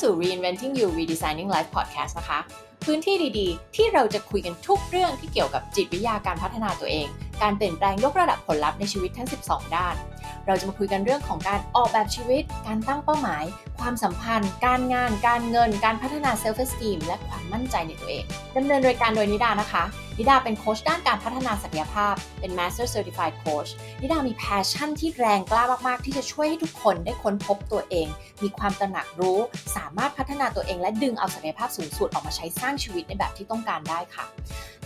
สู่ Reinventing You Redesigning Life Podcast นะคะพื้นที่ดีๆที่เราจะคุยกันทุกเรื่องที่เกี่ยวกับจิตวิทยาการพัฒนาตัวเองการเปลี่ยนแปลงยกระดับผลลัพธ์ในชีวิตทั้ง12ด้านเราจะมาคุยกันเรื่องของการออกแบบชีวิตการตั้งเป้าหมายความสัมพันธ์การงานการเงินการพัฒนา self-esteem และความมั่นใจในตัวเองดำเนินรายการโดยนิดานะคะนิดาเป็นโค้ชด้านการพัฒนาศักยภาพเป็น Master Certified Coach นิดามีแพชชั่นที่แรงกล้ามากๆที่จะช่วยให้ทุกคนได้ค้นพบตัวเองมีความตระหนักรู้สามารถพัฒนาตัวเองและดึงเอาศักยภาพสูงสุดออกมาใช้สร้างชีวิตในแบบที่ต้องการได้ค่ะ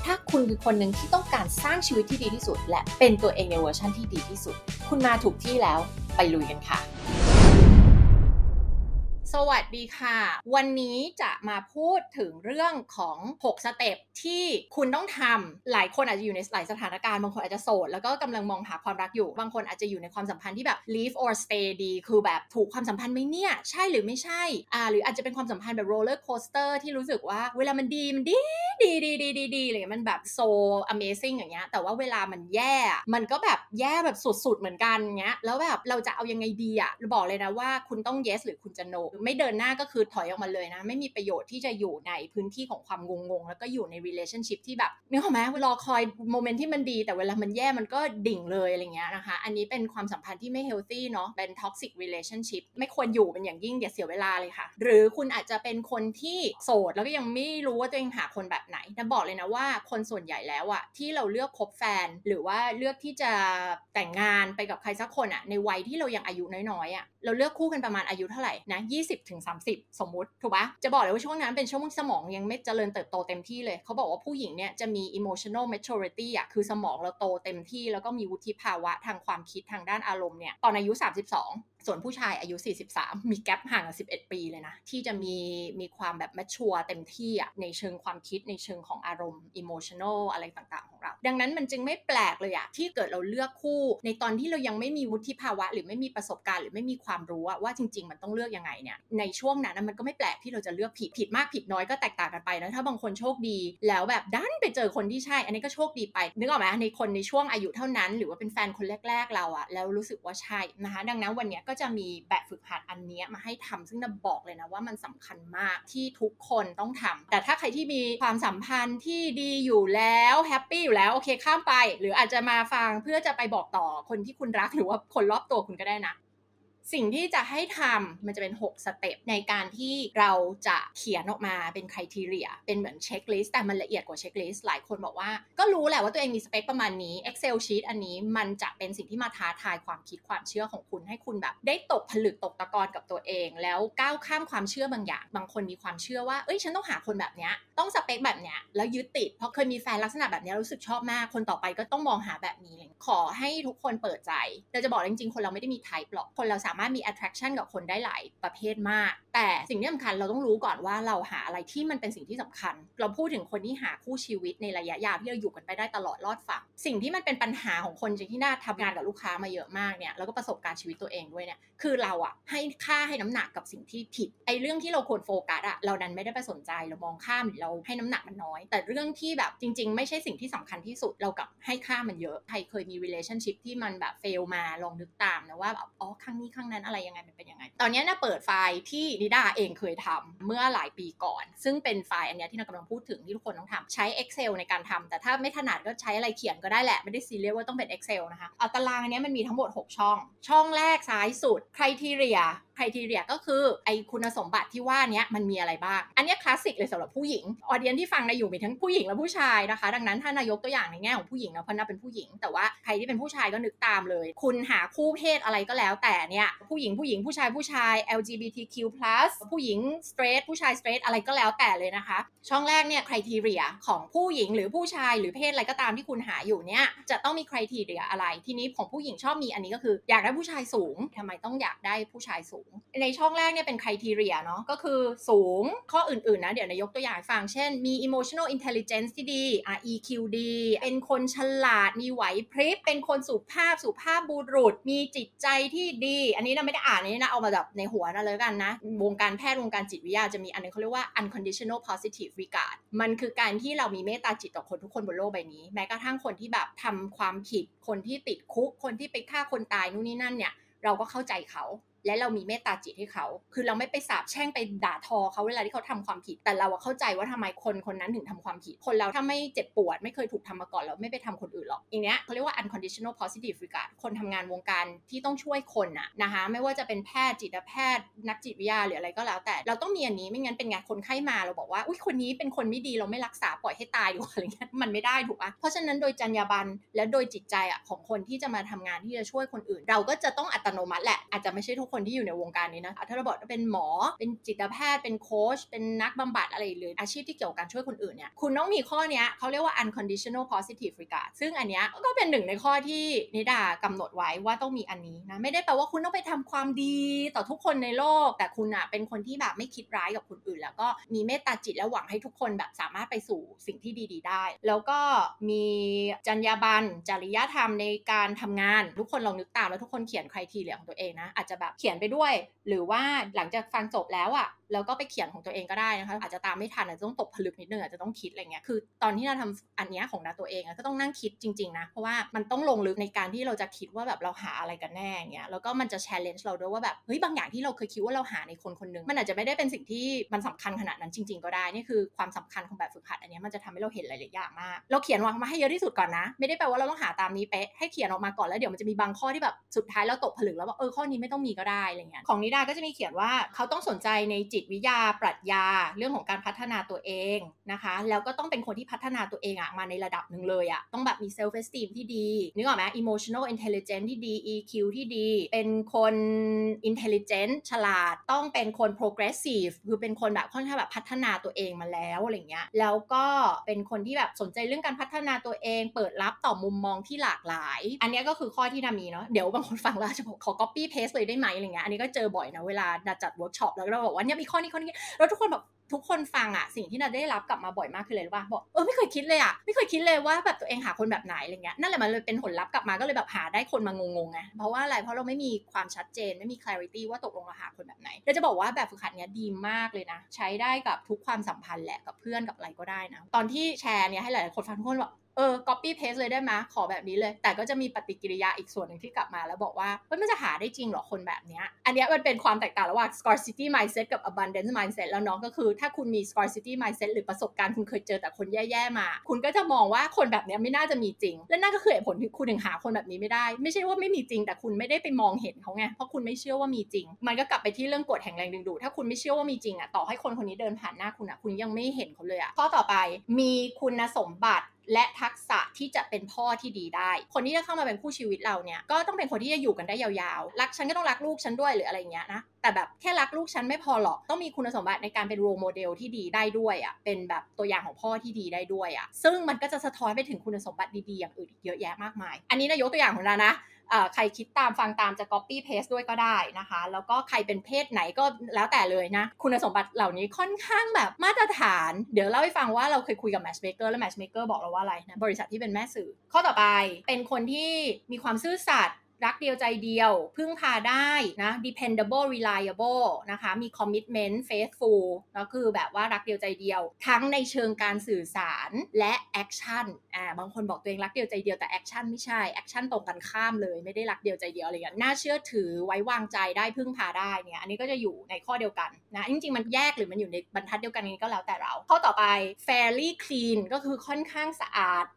ถ้าคุณคือคนหนึ่งที่ต้องการสร้างชีวิตที่ดีที่สุดและเป็นตัวเองในเวอร์ชันที่ดีที่สุดคุณมาถูกที่แล้วไปลุยกันค่ะสวัสดีค่ะวันนี้จะมาพูดถึงเรื่องของ6สเต็ปที่คุณต้องทำหลายคนอาจจะอยู่ในหลายสถานการณ์บางคนอาจจะโสดแล้วก็กำลังมองหาความรักอยู่บางคนอาจจะอยู่ในความสัมพันธ์ที่แบบ leave or stay ดีคือแบบถูกความสัมพันธ์ไหมเนี่ยใช่หรือไม่ใช่หรืออาจจะเป็นความสัมพันธ์แบบ roller coaster ที่รู้สึกว่าเวลามันดีมันดีอะไรเงี้ยมันแบบ so amazing อย่างเงี้ยแต่ว่าเวลามันแย่มันก็แบบแย่แบบสุดๆเหมือนกันเงี้ยแล้วแบบเราจะเอายังไงดีอ่ะบอกเลยนะว่าคุณต้อง yes หรือคุณจะ noไม่เดินหน้าก็คือถอยออกมาเลยนะไม่มีประโยชน์ที่จะอยู่ในพื้นที่ของความงงแล้วก็อยู่ใน relationship ที่แบบนึกออกไหมรอคอยโมเมนต์ที่มันดีแต่เวลามันแย่มันก็ดิ่งเลยอะไรเงี้ยนะคะอันนี้เป็นความสัมพันธ์ที่ไม่ healthy เนาะเป็น toxic relationship ไม่ควรอยู่เป็นอย่างยิ่งอย่าเสียเวลาเลยค่ะหรือคุณอาจจะเป็นคนที่โสดแล้วก็ยังไม่รู้ว่าตัวเองหาคนแบบไหนนะบอกเลยนะว่าคนส่วนใหญ่แล้วอะที่เราเลือกคบแฟนหรือว่าเลือกที่จะแต่งงานไปกับใครสักคนอะในวัยที่เรายังอายุน้อยๆอะเราเลือกคู่กันประมาณอายุเท่าไหร่นะ20-30 สมมุติถูกปะจะบอกเลยว่าช่วงนั้นเป็นช่วงสมองยังไม่เจริญเติบโตเต็มที่เลยเขาบอกว่าผู้หญิงเนี่ยจะมี emotional maturity อ่ะคือสมองเราโตเต็มที่แล้วก็มีวุฒิภาวะทางความคิดทางด้านอารมณ์เนี่ยตอนอายุ32ส่วนผู้ชายอายุ43มีแกปห่างกัน11ปีเลยนะที่จะมีความแบบแมชัวร์เต็มที่อ่ะในเชิงความคิดในเชิงของอารมณ์ emotional อะไรต่างๆของเราดังนั้นมันจึงไม่แปลกเลยอ่ะที่เกิดเราเลือกคู่ในตอนที่เรายังไม่มีวุฒิภาวะหรือไม่มีประสบการณ์หรือไม่มีความรู้ว่าจริงๆมันต้องเลือกยังไงเนี่ยในช่วงนั้นมันก็ไม่แปลกที่เราจะเลือกผิดมากผิดน้อยก็แตกต่างกันไปนะถ้าบางคนโชคดีแล้วแบบดันไปเจอคนที่ใช่อันนี้ก็โชคดีไปนึกออกมั้ยในคนในช่วงอายุเท่านั้นหรือว่าเป็นแฟนคนแรกๆเราอ่ะแล้วรู้สึกว่าใช่นะคะดังนั้นวันเนี้ยจะมีแบบฝึกหัดอันนี้มาให้ทำซึ่งจะบอกเลยนะว่ามันสำคัญมากที่ทุกคนต้องทำแต่ถ้าใครที่มีความสัมพันธ์ที่ดีอยู่แล้วแฮปปี้อยู่แล้วโอเคข้ามไปหรืออาจจะมาฟังเพื่อจะไปบอกต่อคนที่คุณรักหรือว่าคนรอบตัวคุณก็ได้นะสิ่งที่จะให้ทำมันจะเป็น6สเต็ปในการที่เราจะเขียนออกมาเป็นไครทีเรียเป็นเหมือนเช็คลิสต์แต่มันละเอียดกว่าเช็คลิสต์หลายคนบอกว่าก็รู้แหละว่าตัวเองมีสเปคประมาณนี้ Excel Sheet อันนี้มันจะเป็นสิ่งที่มาท้าทายความคิดความเชื่อของคุณให้คุณแบบได้ตกผลึกตกตะกอนกับตัวเองแล้วก้าวข้ามความเชื่อบางอย่างบางคนมีความเชื่อว่าเอ้ยฉันต้องหาคนแบบเนี้ยต้องสเปคแบบเนี้ยแล้วยึดติดเพราะเคยมีแฟนลักษณะแบบเนี้ยรู้สึกชอบมากคนต่อไปก็ต้องมองหาแบบนี้ขอให้ทุกคนเปิดใจเราจะบอกจริงๆคนเราไม่ได้มีไทป์หรอกคนเราสามารถมี attraction กับคนได้หลายประเภทมากแต่สิ่งที่สำคัญเราต้องรู้ก่อนว่าเราหาอะไรที่มันเป็นสิ่งที่สำคัญเราพูดถึงคนที่หาคู่ชีวิตในระยะยาวที่เราอยู่กันไปได้ตลอดรอดฝั่งสิ่งที่มันเป็นปัญหาของคนที่น่าทำงานกับลูกค้ามาเยอะมากเนี่ยแล้วก็ประสบการณ์ชีวิตตัวเองด้วยเนี่ยคือเราอะให้ค่าให้น้ำหนักกับสิ่งที่ผิดไอ้เรื่องที่เราควรโฟกัสอะเราดันไม่ได้ไปสนใจเรามองข้ามเราให้น้ำหนักมันน้อยแต่เรื่องที่แบบจริงๆไม่ใช่สิ่งที่สำคัญที่สุดเรากับให้ค่ามันเยอะใครเคยมี relationship ที่มันแบบ fail มาลองนึกตามนะว่าแบบอ๋อครั้งนี้ครั้งนั้นอะไรยังไงมันเป็นยังไงตอนนี้น่าเปิดไฟล์ที่นิดาเองเคยทำเมื่อหลายปีก่อนซึ่งเป็นไฟล์อันนี้ที่เรากำลังพูดถึงที่ทุกคนต้องทำใช้ Excel ในการทำแต่ถ้าไม่ถนัดก็ใช้อะไรเขียนก็ได้แหละไม่ได้ซีเรียสว่าต้องเป็น Excel นะคะเอาตารางอันนี้มันมีทั้งหมด6ช่องแรกซ้ายสุด criteria ก็คือไอคุณสมบัติที่ว่านี้มันมีอะไรบ้างอันนี้คลาสสิกเลยสำหรับผู้หญิงออเดียนที่ฟังในอยู่มีทั้งผู้หญิงและผู้ชายนะคะดังนั้นถ้านายกตัวอย่างในแง่ของผู้หญิงนะเพราะน่าเป็นผู้หญิงแต่ว่าใครที่เป็นผู้ชายก็นึกตามเลยคุณหาคู่เพศอะไรก็แล้วแต่เนี่ยผู้หญิงผู้ชาย LGBTQ+ ผู้หญิง straight ผู้ชาย straight อะไรก็แล้วแต่เลยนะคะช่องแรกเนี่ย criteria ของผู้หญิงหรือผู้ชายหรือเพศอะไรก็ตามที่คุณหาอยู่เนี่ยจะต้องมี criteria อะไรทีนี้ของผู้หญิงชอบมีอันนี้ก็คืออยากได้ผู้ชายสูงทำไมต้องอยากได้ผู้ชายสูงในช่องแรกเนี่ยเป็น criteria เนาะก็คือสูงข้ออื่นๆนะเดี๋ยวนายกตัวอย่างฟังเช่นมี emotional intelligence ที่ดี EQ ดีเป็นคนฉลาดมีไหวพริบเป็นคนสุภาพบุรุษมีจิตใจที่ดีอันนี้นะไม่ได้อ่านนี่นะเอามาแบบในหัวนะเลยกันนะวงการแพทย์วงการจิตวิทยาจะมีอันนึงเขาเรียกว่า unconditional positive regard มันคือการที่เรามีเมตตาจิตต่อคนทุกคนบนโลกใบนี้แม้กระทั่งคนที่แบบทำความผิดคนที่ติดคุกคนที่ไปฆ่าคนตายนู่นนี่นั่นเนี่ยเราก็เข้าใจเขา และเรามีเมตตาจิตให้เขาคือเราไม่ไปสาปแช่งไปด่าทอเขาเวลาที่เขาทำความผิดแต่เราเข้าใจว่าทำไมคนนั้นถึงทำความผิดคนเราถ้าไม่เจ็บปวดไม่เคยถูกทำมาก่อนแล้วไม่ไปทำคนอื่นหรอกอีกเนี้ยเขาเรียกว่า unconditional positive regard คนทำงานวงการที่ต้องช่วยคนนะคะไม่ว่าจะเป็นแพทย์จิตแพทย์นักจิตวิทยาหรืออะไรก็แล้วแต่เราต้องมีอันนี้ไม่งั้นเป็นไงคนไข้มาเราบอกว่าอุ๊ยคนนี้เป็นคนไม่ดีเราไม่รักษาปล่อยให้ตายดีกว่าอะไรเงี้ยมันไม่ได้ถูกป่ะเพราะฉะนั้นโดยจรรยาบรรณและโดยจิตใจของคนที่จะมาทำงานที่จะช่วยคนอื่นเราก็จะต้องอัตโนมัติแหละอาจจะไม่ใช่ทุกคนที่อยู่ในวงการนี้นะถ้าเราบอกว่าเป็นหมอเป็นจิตแพทย์เป็นโค้ชเป็นนักบำบัดอะไรหรืออาชีพที่เกี่ยวกับการช่วยคนอื่นเนี่ยคุณต้องมีข้อนี้เขาเรียกว่า unconditional positive regard ซึ่งอันเนี้ยก็เป็นหนึ่งในข้อที่นิดากำหนดไว้ว่าต้องมีอันนี้นะไม่ได้แปลว่าคุณต้องไปทำความดีต่อทุกคนในโลกแต่คุณเป็นคนที่แบบไม่คิดร้ายกับคนอื่นแล้วก็มีเมตตาจิตและหวังให้ทุกคนแบบสามารถไปสู่สิ่งที่ดีๆได้แล้วก็มีจรรยาบรรณจริยธรรมในการทำงานทุกคนลองนึกตามแล้วทุกคนเขียนใครทีเหลือของตัวเองนะอาจจะแบบเขียนไปด้วยหรือว่าหลังจากฟังจบแล้วแล้วก็ไปเขียนของตัวเองก็ได้นะคะอาจจะตามไม่ทันอาจจะต้องตกผลึกนิดนึงอาจจะต้องคิดอะไรเงี้ยคือตอนที่เราทำอันนี้ของนาตัวเองก็ต้องนั่งคิดจริงๆนะเพราะว่ามันต้องลงลึกในการที่เราจะคิดว่าแบบเราหาอะไรกันแน่เงี้ยแล้วก็มันจะ challenge เราด้วยว่าแบบเฮ้ยบางอย่างที่เราเคยคิดว่าเราหาในคนๆนึงมันอาจจะไม่ได้เป็นสิ่งที่มันสำคัญขนาดนั้นจริงๆก็ได้นี่คือความสำคัญของแบบฝึกหัดอันนี้มันจะทำให้เราเห็นหลายๆอย่างมากเราเขียนออกมาให้เยอะที่สุดก่อนนะไม่ได้แปลว่าเราต้องหาตามนี้เป๊ะให้เขียนออกมาก่อนแล้วเดี๋ยวมันจะมีบางข้อที่แบบสุดท้ายเราตกผลึกแล้วว่าข้อนี้ไม่ต้องมีก็ได้อะไรเงี้ยของนิดาก็จะมีเขียนว่าเขาต้องสนใจในจิตวิทยาปรัชญาเรื่องของการพัฒนาตัวเองนะคะแล้วก็ต้องเป็นคนที่พัฒนาตัวเองมาในระดับหนึ่งเลยต้องแบบมี self-esteem ที่ดีนึกออกไหม emotional intelligence ที่ดี EQ ที่ดีเป็นคน intelligent ฉลาดต้องเป็นคน progressive คือเป็นคนแบบค่อนข้างแบบพัฒนาตัวเองมาแล้วอะไรเงี้ยแล้วก็เป็นคนที่แบบสนใจเรื่องการพัฒนาตัวเองเปิดรับต่อมุมมองที่หลากหลายอันนี้ก็คือข้อที่นามีเนาะเดี๋ยวบางคนฟังแล้วจะบอกขอ copy paste เลยได้ไหมอะไรเงี้ยอันนี้ก็เจอบ่อยนะเวลาจัด workshop แล้วเราบอกว่าเนี่ยมีข้อนี้แล้วทุกคนแบบทุกคนฟังสิ่งที่เราได้รับกลับมาบ่อยมากคือเลยว่าบอกไม่เคยคิดเลยไม่เคยคิดเลยว่าแบบตัวเองหาคนแบบไหนอะไรเงี้ยนั่นแหละมันเลยเป็นผลลัพธ์กลับมาก็เลยแบบหาได้คนมางงๆไงเพราะว่าอะไรเพราะเราไม่มีความชัดเจนไม่มี clarity ว่าตกลงเราหาคนแบบไหนเราจะบอกว่าแบบฝึกหัดเนี้ยดีมากเลยนะใช้ได้กับทุกความสัมพันธ์แหละกับเพื่อนกับอะไรก็ได้นะตอนที่แชร์เนี้ยให้หลายๆคนฟังทุกคนบอกcopy paste เลยได้มั้ยขอแบบนี้เลยแต่ก็จะมีปฏิกิริยาอีกส่วนนึงที่กลับมาแล้วบอกว่ามันจะหาได้จริงหรอคนแบบนี้อันนี้มันเป็นความแตกต่างระหว่าง scarcity mindset กับ abundance mindset แล้วน้องก็คือถ้าคุณมี scarcity mindset หรือประสบการณ์คุณเคยเจอแต่คนแย่ๆมาคุณก็จะมองว่าคนแบบนี้ไม่น่าจะมีจริงและนั่นก็คือเหตุผลที่คุณถึงหาคนแบบนี้ไม่ได้ไม่ใช่ว่าไม่มีจริงแต่คุณไม่ได้ไปมองเห็นเขาไงเพราะคุณไม่เชื่อว่ามีจริงมันก็กลับไปที่เรื่องกฎแห่งแรงดึงดูดถ้าคุณไม่เชื่อว่ามีจริงต่อให้คนคนนี้เดินผ่านหน้าคุณคุณยังไม่เห็นเขาเลยข้อต่อไปมีคุณสมบัติและทักษะที่จะเป็นพ่อที่ดีได้คนที่จะเข้ามาเป็นคู่ชีวิตเราเนี่ยก็ต้องเป็นคนที่จะอยู่กันได้ยาวๆรักฉันก็ต้องรักลูกฉันด้วยหรืออะไรเงี้ยนะแต่แบบแค่รักลูกฉันไม่พอหรอกต้องมีคุณสมบัติในการเป็นโรลโมเดลที่ดีได้ด้วยเป็นแบบตัวอย่างของพ่อที่ดีได้ด้วยซึ่งมันก็จะสะท้อนไปถึงคุณสมบัติดีๆอย่างอื่นอีกเยอะแยะมากมายอันนี้นะยกตัวอย่างของเรานะใครคิดตามฟังตามจะ copy paste ด้วยก็ได้นะคะแล้วก็ใครเป็นเพศไหนก็แล้วแต่เลยนะคุณสมบัติเหล่านี้ค่อนข้างแบบมาตรฐานเดี๋ยวเล่าให้ฟังว่าเราเคยคุยกับ Matchmaker แล้ว Matchmaker บอกเราว่าอะไรนะบริษัทที่เป็นแม่สื่อข้อต่อไปเป็นคนที่มีความซื่อสัตย์รักเดียวใจเดียวพึ่งพาได้นะ dependable reliable นะคะมี commitment faithful แล้วคือแบบว่ารักเดียวใจเดียวทั้งในเชิงการสื่อสารและ action บางคนบอกตัวเองรักเดียวใจเดียวแต่ action ไม่ใช่ action ตรงกันข้ามเลยไม่ได้รักเดียวใจเดียวอะไรอย่างเงี้ยน่าเชื่อถือไว้วางใจได้พึ่งพาได้เนี่ยอันนี้ก็จะอยู่ในข้อเดียวกันนะจริงๆมันแยกหรือมันอยู่ในบรรทัดเดียวกันนี้ก็แล้วแต่เราข้อต่อไป fairly clean ก็คือค่อนข้างสะอาด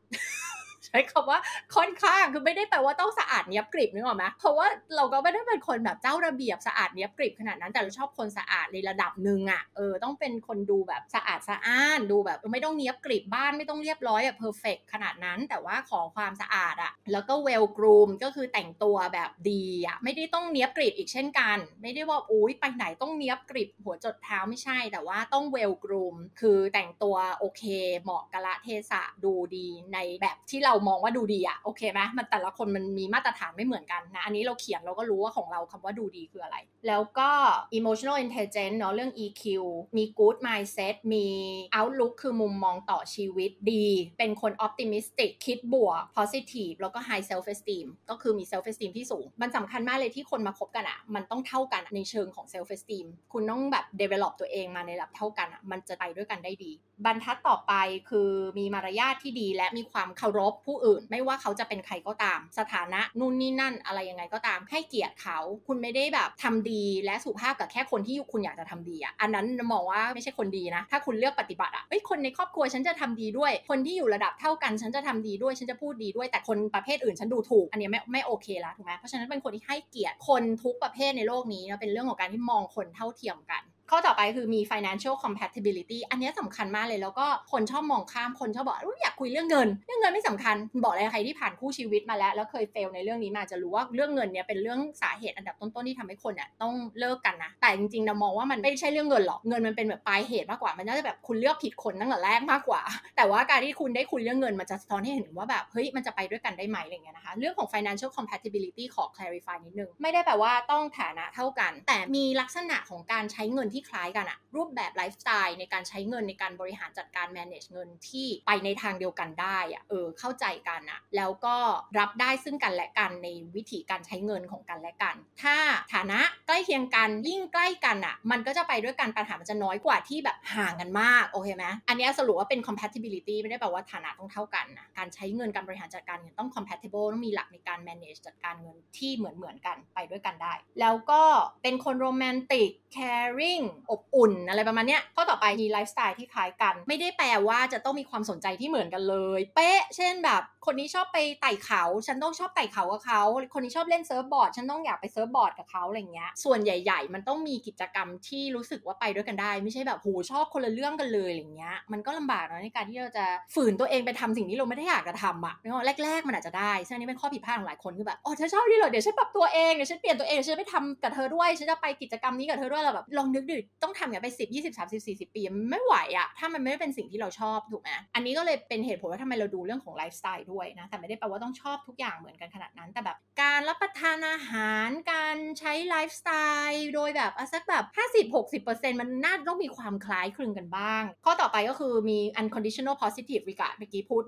ใช้คำว่าค่อนข้างคือไม่ได้แปลว่าต้องสะอาดเนี๊ยบกริบนึกออกไหมเพราะว่าเราก็ไม่ได้เป็นคนแบบเจ้าระเบียบสะอาดเนี๊ยบกริบขนาดนั้นแต่เราชอบคนสะอาดในระดับนึงต้องเป็นคนดูแบบสะอาดสะอ้านดูแบบไม่ต้องเนี๊ยบกริบบ้านไม่ต้องเรียบร้อยแบบเพอร์เฟคขนาดนั้นแต่ว่าขอความสะอาดแล้วก็เวลกรูมก็คือแต่งตัวแบบดีไม่ได้ต้องเนี๊ยบกริบอีกเช่นกันไม่ได้ว่าอุ๊ยไปไหนต้องเนี๊ยบกริบหัวจดเท้าไม่ใช่แต่ว่าต้องเวลกรูมคือแต่งตัวโอเคเหมาะกาลเทศะดูดีในแบบที่เรามองว่าดูดีโอเคไหมมันแต่ละคนมันมีมาตรฐานไม่เหมือนกันนะอันนี้เราเขียนเราก็รู้ว่าของเราคำว่าดูดีคืออะไรแล้วก็ emotional intelligence เนาะเรื่อง EQ มี good mindset มี outlook คือมุมมองต่อชีวิตดีเป็นคน optimistic คิดบวก positive แล้วก็ high self esteem ก็คือมี self esteem ที่สูงมันสำคัญมากเลยที่คนมาคบกันมันต้องเท่ากันในเชิงของ self esteem คุณต้องแบบ develop ตัวเองมาในระดับเท่ากันมันจะไปด้วยกันได้ดีบรรทัดต่อไปคือมีมารยาทที่ดีและมีความเคารพ ผู้อื่นไม่ว่าเขาจะเป็นใครก็ตามสถานะนู่นนี่นั่นอะไรยังไงก็ตามให้เกียรติเขาคุณไม่ได้แบบทำดีและสุภาพกับแค่คนที่คุณอยากจะทำดีอ่ะอันนั้นมองว่าไม่ใช่คนดีนะถ้าคุณเลือกปฏิบัติอ่ะเอ้ยคนในครอบครัวฉันจะทำดีด้วยคนที่อยู่ระดับเท่ากันฉันจะทำดีด้วยฉันจะพูดดีด้วยแต่คนประเภทอื่นฉันดูถูกอันนี้ไม่โอเคละถูกไหมเพราะฉะนั้นเป็นคนที่ให้เกียรติคนทุกประเภทในโลกนี้นะเป็นเรื่องของการที่มองคนเท่าเทียมกันข้อต่อไปคือมี financial compatibility อันนี้สำคัญมากเลยแล้วก็คนชอบมองข้ามคนชอบบอกอยากคุยเรื่องเงินไม่สำคัญบอกเลยใครที่ผ่านคู่ชีวิตมาแล้วเคยเฟลในเรื่องนี้มาจะรู้ว่าเรื่องเงินเนี่ยเป็นเรื่องสาเหตุอันดับต้นๆที่ทำให้คนเนี่ยต้องเลิกกันนะแต่จริงๆนะมองว่ามันไม่ใช่เรื่องเงินหรอกเงินมันเป็นแบบปลายเหตุมากกว่ามันน่าจะแบบคุณเลือกผิดคนตั้งแต่แรกมากกว่าแต่ว่าการที่คุณได้คุยเรื่องเงินมันจะสะท้อนให้เห็นว่าแบบเฮ้ยมันจะไปด้วยกันได้ไหมอะไรเงี้ยนะคะเรื่องของ financial compatibility ขอ clarify นิดนึงไม่ได้แปลว่าต้องฐานะเท่ากันแต่มีลักษณะของการใช้เงินที่คล้ายกันอะรูปแบบไลฟ์สไตล์ในการใช้เงินในการบริหารจัดการ manage เงินที่ไปในทางเดียวกันได้อะเข้าใจกันอะแล้วก็รับได้ซึ่งกันและกันในวิธีการใช้เงินของกันและกันถ้าฐานะใกล้เคียงกันยิ่งใกล้กันอะมันก็จะไปด้วยกันปัญหามันจะน้อยกว่าที่แบบห่างกันมากโอเคไหมอันนี้สรุปว่าเป็น compatibility ไม่ได้แปลว่าฐานะต้องเท่ากันนะการใช้เงินการบริหารจัดการต้อง compatible ต้องมีหลักในการ manage จัดการเงินที่เหมือนกันไปด้วยกันได้แล้วก็เป็นคน romantic caringอบอุ่นอะไรประมาณเนี้ยข้อต่อไปมีไลฟ์สไตล์ที่คล้ายกันไม่ได้แปลว่าจะต้องมีความสนใจที่เหมือนกันเลยเป๊ะเช่นแบบคนนี้ชอบไปไต่เขาฉันต้องชอบไต่เขากับเขาคนนี้ชอบเล่นเซิร์ฟบอร์ดฉันต้องอยากไปเซิร์ฟบอร์ดกับเขาอะไรเงี้ยส่วนใหญ่ๆมันต้องมีกิจกรรมที่รู้สึกว่าไปด้วยกันได้ไม่ใช่แบบโหชอบคนละเรื่องกันเลยอะไรเงี้ยมันก็ลำบากนะในการที่เราจะฝืนตัวเองไปทำสิ่งที่เราไม่ได้อยากจะทำอ่ะไม่ว่าแรกๆมันอาจจะได้ซึ่งอันนี้เป็นข้อผิดพลาดของหลายคนคือแบบอ๋อฉันชอบนี่เหรอเดี๋ยวฉันปรับตัวเองเดี๋ยวฉันเปลี่ยนตัวเองฉันไปทำกับเธอด้วยฉันจะไปกิจกรรมนี้กับเธอด้วยเราแบบลองนึกดิต้องทำอย่างไป10 20 30 40ปีไม่ไหวอะถ้ามันไม่ได้เป็นสิ่งที่เราชอบถูกไหมอันนี้ก็เลยเป็นเหตุผลว่าทำไมเราดูเรื่องของไลฟ์สไตล์ด้วยนะแต่ไม่ได้แปลว่าต้องชอบทุกอย่างเหมือนกันขนาดนั้นแต่แบบการรับประทานอาหารการใช้ไลฟ์สไตล์โดยแบบสักแบบ 50-60% มันน่าต้องมีความคล้ายคลึงกันบ้างข้อต่อไปก็คือมี unconditional positive regard เมื่อกี้พูด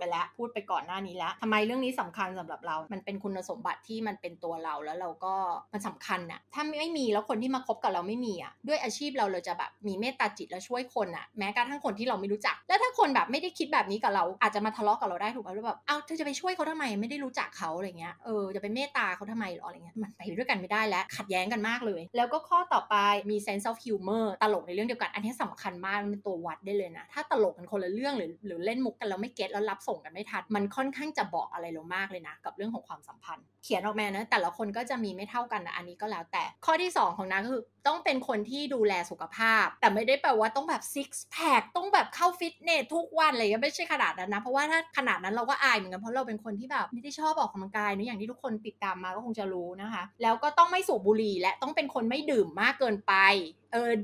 ไปก่อนหน้านี้แล้วทำไมเรื่องนี้สำคัญสำหรับเรามันเป็นคุณสมบัติที่มันเป็นตัวเราแล้วเราก็มันสำคัญนะถ้าไม่มีแล้วคนที่มาคบกับเราไม่มีอะด้วยอาชีพเราจะแบบมีเมตตาจิตและช่วยคนอะแม้กระทั่งคนที่เราไม่รู้จักแล้วถ้าคนแบบไม่ได้คิดแบบนี้กับเราอาจจะมาทะเลาะกับเราได้ถูกไหมหรือแบบเอ้าเธอจะไปช่วยเขาทำไมไม่ได้รู้จักเขาอะไรเงี้ยจะไปเมตตาเขาทำไมหรออะไรเงี้ยมันไปด้วยกันไม่ได้และขัดแย้งกันมากเลยแล้วก็ข้อต่อไปมี sense of humor ตลกในเรื่องเดียวกันอันนี้สำคัญมากเป็นตัววัดได้เลยนะถ้าตลกกันคนละเรื่องหรือเล่นมุกกันแล้วไม่เก็ตแล้วรับส่งกันไม่ทันมันค่อนข้างจะบอกอะไรเรามากเลยนะกับเรื่องของความสัมพันธ์เขียนออกมานะแต่ละคนก็จะมีไม่เท่ากันนะอันนี้ก็แล้วแต่ข้อที่2ของนะก็คือต้องเป็นคนที่ดูแลสุขภาพแต่ไม่ได้แปลว่าต้องแบบซิกแพคต้องแบบเข้าฟิตเนสทุกวันอะไรอย่างเงี้ยไม่ใช่ขนาดนั้นนะเพราะว่าถ้าขนาดนั้นเราก็อายเหมือนกันเพราะเราเป็นคนที่แบบไม่ได้ชอบออกกำลังกายนะอย่างที่ทุกคนติดตามมาก็คงจะรู้นะคะแล้วก็ต้องไม่สูบบุหรี่และต้องเป็นคนไม่ดื่มมากเกินไป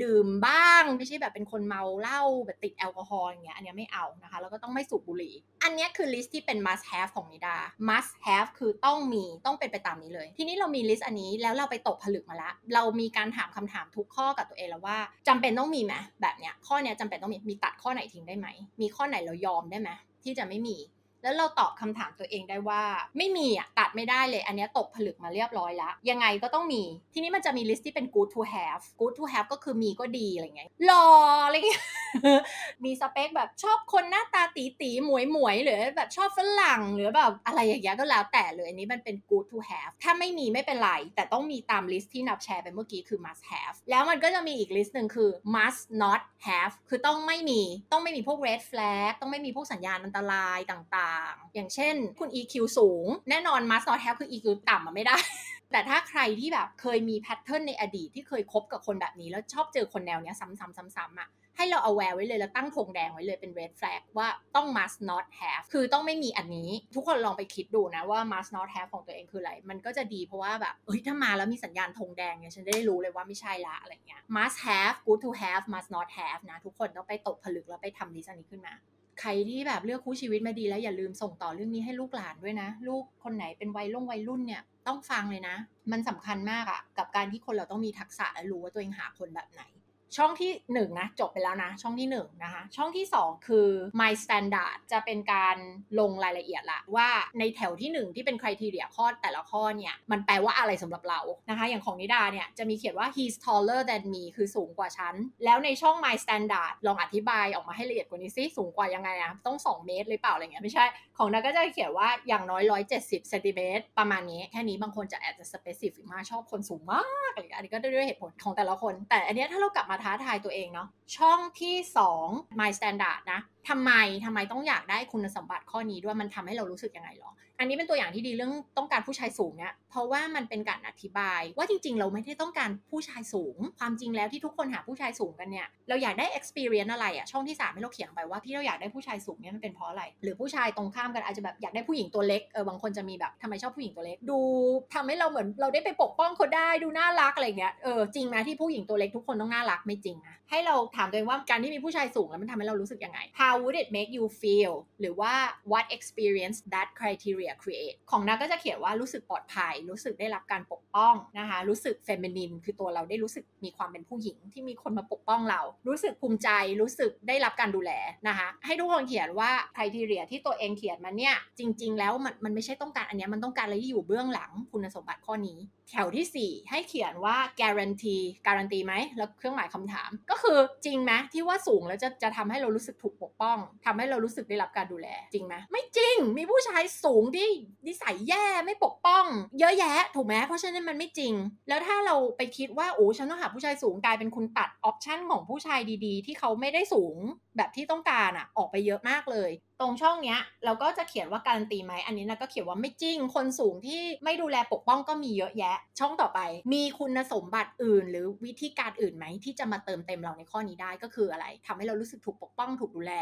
ดื่มบ้างไม่ใช่แบบเป็นคนเมาเหล้าแบบติดแอลกอฮอล์อย่างเงี้ยอันนี้ไม่เอานะคะแล้วก็ต้องไม่สูบบุหรี่อันนี้คือลิสต์ที่เป็น must have ของนิดา must have คือต้องมีต้องเป็นไปตามนี้เลยทีนี้เรามีลิสต์อันนี้แล้วเราไปตกผลึกมาละเรามีการถามคำถามทุกข้อกับตัวเองแล้วว่าจำเป็นต้องมีไหมแบบเนี้ยข้อเนี้ยจำเป็นต้องมีตัดข้อไหนทิ้งได้ไหมมีข้อไหนเรายอมได้ไหมที่จะไม่มีแล้วเราตอบคำถามตัวเองได้ว่าไม่มีอ่ะตัดไม่ได้เลยอันนี้ตกผลึกมาเรียบร้อยแล้วยังไงก็ต้องมีทีนี้มันจะมีลิสต์ที่เป็น good to have good to have ก็คือมีก็ดีอะไรเงี้ยหล่ออะไรเงี้ย มีสเปคแบบชอบคนหน้าตาตี๋ๆหมวยๆหรือแบบชอบฝรั่งหรือแบบอะไรอย่างเงี้ยก็แล้วแต่เลยอันนี้มันเป็น good to have ถ้าไม่มีไม่เป็นไรแต่ต้องมีตามลิสต์ที่นับแชร์ไปเมื่อกี้คือ must have แล้วมันก็จะมีอีกลิสต์นึงคือ must not have คือต้องไม่มีพวก red flag ต้องไม่มีพวกสัญญาณอันตรายต่างอย่างเช่นคุณ EQ สูงแน่นอน must not have คือ EQ ต่ำอ่ะไม่ได้ แต่ถ้าใครที่แบบเคยมีแพทเทิร์นในอดีตที่เคยคบกับคนแบบนี้แล้วชอบเจอคนแนวเนี้ยซ้ำๆอ่ะให้เรา aware ไว้เลยแล้วตั้งธงแดงไว้เลยเป็น red flag ว่าต้อง must not have คือต้องไม่มีอันนี้ทุกคนลองไปคิดดูนะว่า must not have ของตัวเองคืออะไรมันก็จะดีเพราะว่าแบบถ้ามาแล้วมีสัญญาณธงแดงเนี่ยฉันได้รู้เลยว่าไม่ใช่ละอะไรเงี้ย must have good to have must not have นะทุกคนต้องไปตกผลึกแล้วไปทำลิสต์อันนี้ขึ้นมาใครที่แบบเลือกคู่ชีวิตมาดีแล้วอย่าลืมส่งต่อเรื่องนี้ให้ลูกหลานด้วยนะลูกคนไหนเป็นวัยรุ่นเนี่ยต้องฟังเลยนะมันสำคัญมากอะกับการที่คนเราต้องมีทักษะและรู้ว่าตัวเองหาคนแบบไหน ช่องที่1นะจบไปแล้วนะช่องที่1นะคะช่องที่2คือ My Standard จะเป็นการลงรายละเอียดละว่าในแถวที่1ที่เป็น criteria ข้อแต่ละข้อเนี่ยมันแปลว่าอะไรสำหรับเรานะคะอย่างของนิดาเนี่ยจะมีเขียนว่า he's taller than me คือสูงกว่าฉันแล้วในช่อง My Standard ลองอธิบายออกมาให้ละเอียดกว่านี้สิสูงกว่ายังไงอ่ะต้อง2เมตรหรือเปล่าอะไรเงี้ยไม่ใช่ของนิดาก็จะเขียนว่าอย่างน้อย170 ซมประมาณนี้แค่นี้บางคนจะแอดจะ specific มากชอบคนสูงมากอะไรอันนี้ก็ด้วยเหตุผลของแต่ละคนแต่อันเนี้ยถ้าเรากลับมาท้าทายตัวเองเนาะช่องที่2 My Standard นะทำไมต้องอยากได้คุณสมบัติข้อนี้ด้วยมันทำให้เรารู้สึกยังไงหรออันนี้เป็นตัวอย่างที่ดีเรื่องต้องการผู้ชายสูงเนี่ยเพราะว่ามันเป็นการอธิบายว่าจริงๆเราไม่ได้ต้องการผู้ชายสูงความจริงแล้วที่ทุกคนหาผู้ชายสูงกันเนี่ยเราอยากได้ experience อะไรอะช่องที่3ให้เราเขียนไปว่าที่เราอยากได้ผู้ชายสูงเนี่ยมันเป็นเพราะอะไรหรือผู้ชายตรงข้ามกันอาจจะแบบอยากได้ผู้หญิงตัวเล็กบางคนจะมีแบบทำไมชอบผู้หญิงตัวเล็กดูทำให้เราเหมือนเราได้ไปปกป้องเขาได้ดูน่ารักอะไรเงี้ยจริงนะที่ผู้หญิงตัวเล็กทุกคนต้องน่ารักไม่จริงนะให้เราถามตัวเองว่าการที่มีผู้ชายสูงแล้วมันทำให้เรารู้สึกยังไงHow would it make you feel หรือว่า What experience that criteria create ของน้าก็จะเขียนว่ารู้สึกปลอดภัยรู้สึกได้รับการปกป้องนะคะรู้สึก feminine คือตัวเราได้รู้สึกมีความเป็นผู้หญิงที่มีคนมาปกป้องเรารู้สึกภูมิใจรู้สึกได้รับการดูแลนะคะให้ทุกคนเขียนว่า criteria ที่ตัวเองเขียนมาเนี่ยจริงๆแล้วมันไม่ใช่ต้องการอันนี้มันต้องการอะไรที่อยู่เบื้องหลังคุณสมบัติข้อนี้แถวที่4ให้เขียนว่า guarantee ไหมแล้วเครื่องหมายคำถามก็คือจริงไหมที่ว่าสูงแล้วจะทำให้เรารู้สึกถูกปกป้องทำให้เรารู้สึกได้รับการดูแลจริงไหมไม่จริงมีผู้ชายสูงที่นิสัยแย่ไม่ปกป้องเยอะแยะถูกไหมเพราะฉะนั้นมันไม่จริงแล้วถ้าเราไปคิดว่าโอ้ฉันต้องหาผู้ชายสูงกลายเป็นคุณตัดออปชั่นของผู้ชายดีๆที่เขาไม่ได้สูงแบบที่ต้องการอ่ะออกไปเยอะมากเลยตรงช่องเนี้ยเราก็จะเขียนว่าการันตีไหมอันนี้นะก็เขียนว่าไม่จริงคนสูงที่ไม่ดูแลปกป้องก็มีเยอะแยะช่องต่อไปมีคุณสมบัติอื่นหรือวิธีการอื่นไหมที่จะมาเติมเต็มเราในข้อนี้ได้ก็คืออะไรทำให้เรารู้สึกถูกปกป้องถูกดูแล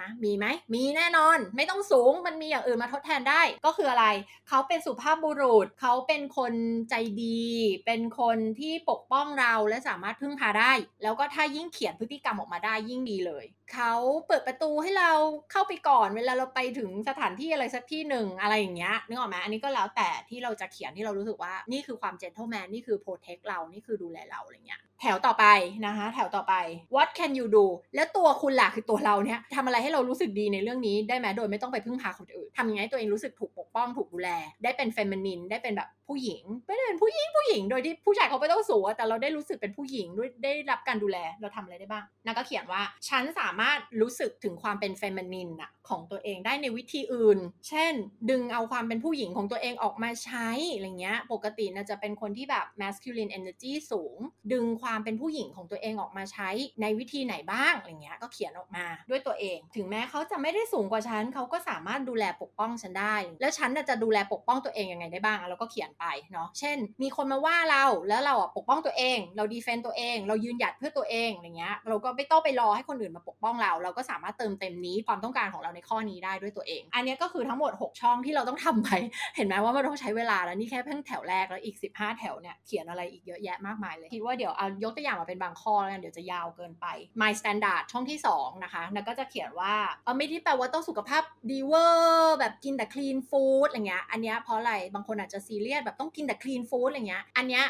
นะมีไหมมีแน่นอนไม่ต้องสูงมันมีอย่างอื่นมาทดแทนได้ก็คืออะไรเขาเป็นสุภาพบุรุษเขาเป็นคนใจดีเป็นคนที่ปกป้องเราและสามารถพึ่งพาได้แล้วก็ถ้ายิ่งเขียนพฤติกรรมออกมาได้ยิ่งดีเลยเขาเปิดประตูให้เราเข้าไปก่อนเวลาเราไปถึงสถานที่อะไรสักที่หนึ่งอะไรอย่างเงี้ยนึกออกไหมอันนี้ก็แล้วแต่ที่เราจะเขียนที่เรารู้สึกว่านี่คือความ gentleman นี่คือ protect เรานี่คือดูแลเราอะไรเงี้ยแถวต่อไปนะคะแถวต่อไป what can you do แล้วตัวคุณล่ะคือตัวเราเนี่ยทำอะไรให้เรารู้สึกดีในเรื่องนี้ได้ไหมโดยไม่ต้องไปพึ่งพาคนอื่นทำยังไงตัวเองรู้สึกถูกปกป้องถูกดูแลได้เป็น feminine ได้เป็นแบบผู้หญิงไม่ได้เป็นผู้หญิงโดยที่ผู้ชายเขาไม่ต้องสูงแต่เราได้รู้สึกเป็นผู้หญิงด้วยได้รับการดูแลเราทำอะไรได้บ้างนะก็เขียนว่าฉันสามารถรู้สึกถึงความเป็น feminine น่ะของตัวเองได้ในวิธีอื่นเช่นดึงเอาความเป็นผู้หญิงของตัวเองออกมาใช้อะไรเงี้ยปกติน่ะจะเป็นคนที่แบบ masculine energy สูงดึงความเป็นผู้หญิงของตัวเองออกมาใช้ในวิธีไหนบ้างอะไรเงี้ยก็เขียนออกมาด้วยตัวเองถึงแม้เขาจะไม่ได้สูงกว่าฉันเขาก็สามารถดูแลปกป้องฉันได้แล้วฉันจะดูแลปกป้องตัวเองยังไงได้บ้างเราก็เขียนไปเนาะเช่นมีคนมาว่าเราแล้วเราปกป้องตัวเองเราดีเฟนต์ตัวเองเรายืนหยัดเพื่อตัวเองอะไรเงี้ยเราก็ไม่ต้องไปรอให้คนอื่นมาปกป้องเราก็สามารถเติมเต็มนี้ความต้องการของเราในข้อนี้ได้ด้วยตัวเองอันนี้ก็คือทั้งหมด6ช่องที่เราต้องทำไปเห็นไหมว่ามันต้องใช้เวลาแล้วนี่แค่เพิ่งแถวแรกแล้วอีก15แถวเนี่ยเขียนอะไรอีกเยอะแยะมากมายเลยคิดว่าเดี๋ยวเอายกตัวอย่างมาเป็นบางข้อแล้วกันเดี๋ยวจะยาวเกินไป My Standard ช่องที่2นะคะแล้วก็จะเขียนว่าไม่ที่แปลว่าต้องสุขภาพดีเวอร์แบบกินแต่ clean food อะไรเงี้ยอันนี้เพราะอะไรบางคนอาจจะซีเรียสแบบต้องกินแต่ clean food อะไรเงี้ยอันนี้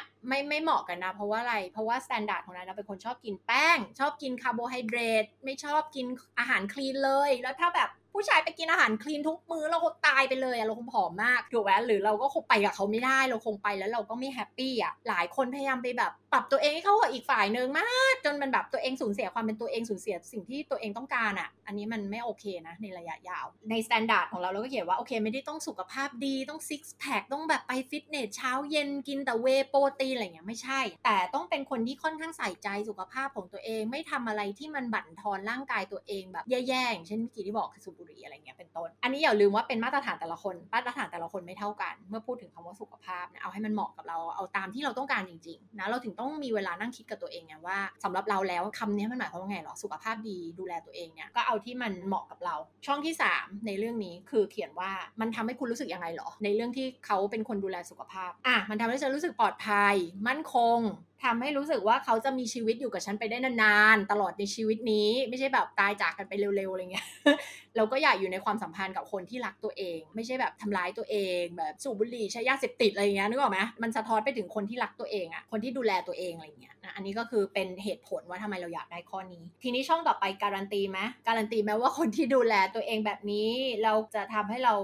ไม่เหมาะกันนะเพราะว่าอะไรเพราะว่า standard ของเราเป็นคนชอบกินแป้งชอบกินคาร์โบไฮเดรตไม่ชอบกินอาหารคลีนเลยแล้วถ้าแบบผู้ชายไปกินอาหารคลีนทุกมื้อเราคงตายไปเลยเราคงผอมมากถูกไหมหรือเราก็คงไปกับเขาไม่ได้เราคงไปแล้วเราก็ไม่แฮปปี้อ่ะหลายคนพยายามไปแบบปรับตัวเองให้เข้ากับอีกฝ่ายนึงมากจนมันแบบตัวเองสูญเสียความเป็นตัวเองสูญเสียสิ่งที่ตัวเองต้องการอ่ะอันนี้มันไม่โอเคนะในระยะยาวในสแตนดาร์ดของเราก็เขียนว่าโอเคไม่ได้ต้องสุขภาพดีต้องซิกซ์แพคต้องแบบไปฟิตเนสเช้าเย็นกินแต่เวย์โปรตีนอะไรอย่างเงี้ยไม่ใช่แต่ต้องเป็นคนที่ค่อนข้างใส่ใจสุขภาพของตัวเองไม่ทำอะไรที่มันบั่นทอนร่างกายตัวเองแบบแย่ๆอย่างเช่นเมื่อกี้ที่บอกคือสูบบุหรี่อะไรเงี้ยเป็นต้นอันนี้อย่าลืมว่าเป็นมาตรฐานแต่ละคนมาตรฐานแต่ละคนไม่เท่ากันเมื่อพูดถึงคำว่าสุขภาพนะเอาให้มันเหมาะกับเราเอาตามที่เราต้องการจริงๆนะเราถึงต้องมีเวลานั่งคิดกับตัวเองไงว่าสำหรับเราแล้วคำนี้มันหมายความว่าไงหรอสุขภาพดีดูแลตัวเองเนี่ยก็เอาที่มันเหมาะกับเราช่องที่3ในเรื่องนี้คือเขียนว่ามันทำให้คุณรู้สึกยังไงหรอในเรื่องที่เขาเป็นคนดูแลสุขภาพอ่ะมันทำให้ฉันรู้สึกปลอดภัยมั่นคง ทำให้รู้สึกว่าเขาจะมีชีวิตอยู่กับฉันไปได้นานๆตลอดในชีวิตนี้ไม่ใช่แบบตายจากกันไปเร็วๆอะไรเงี้ยเราก็อยากอยู่ในความสัมพันธ์กับคนที่รักตัวเองไม่ใช่แบบทำร้ายตัวเองแบบสูบบุหรี่ใช้ยาเสพติดอะไรเงี้ยนึกออกไหมมันสะท้อนไปถึงคนที่รักตัวเองอะคนที่ดูแลตัวเองอะไรเงี้ยนะอันนี้ก็คือเป็นเหตุผลว่าทำไมเราอยากได้ข้อนี้ทีนี้ช่องต่อไปการันตีไหมการันตีไหมว่าคนที่ดูแลตัวเองแบบนี้เราจะทำให้เรา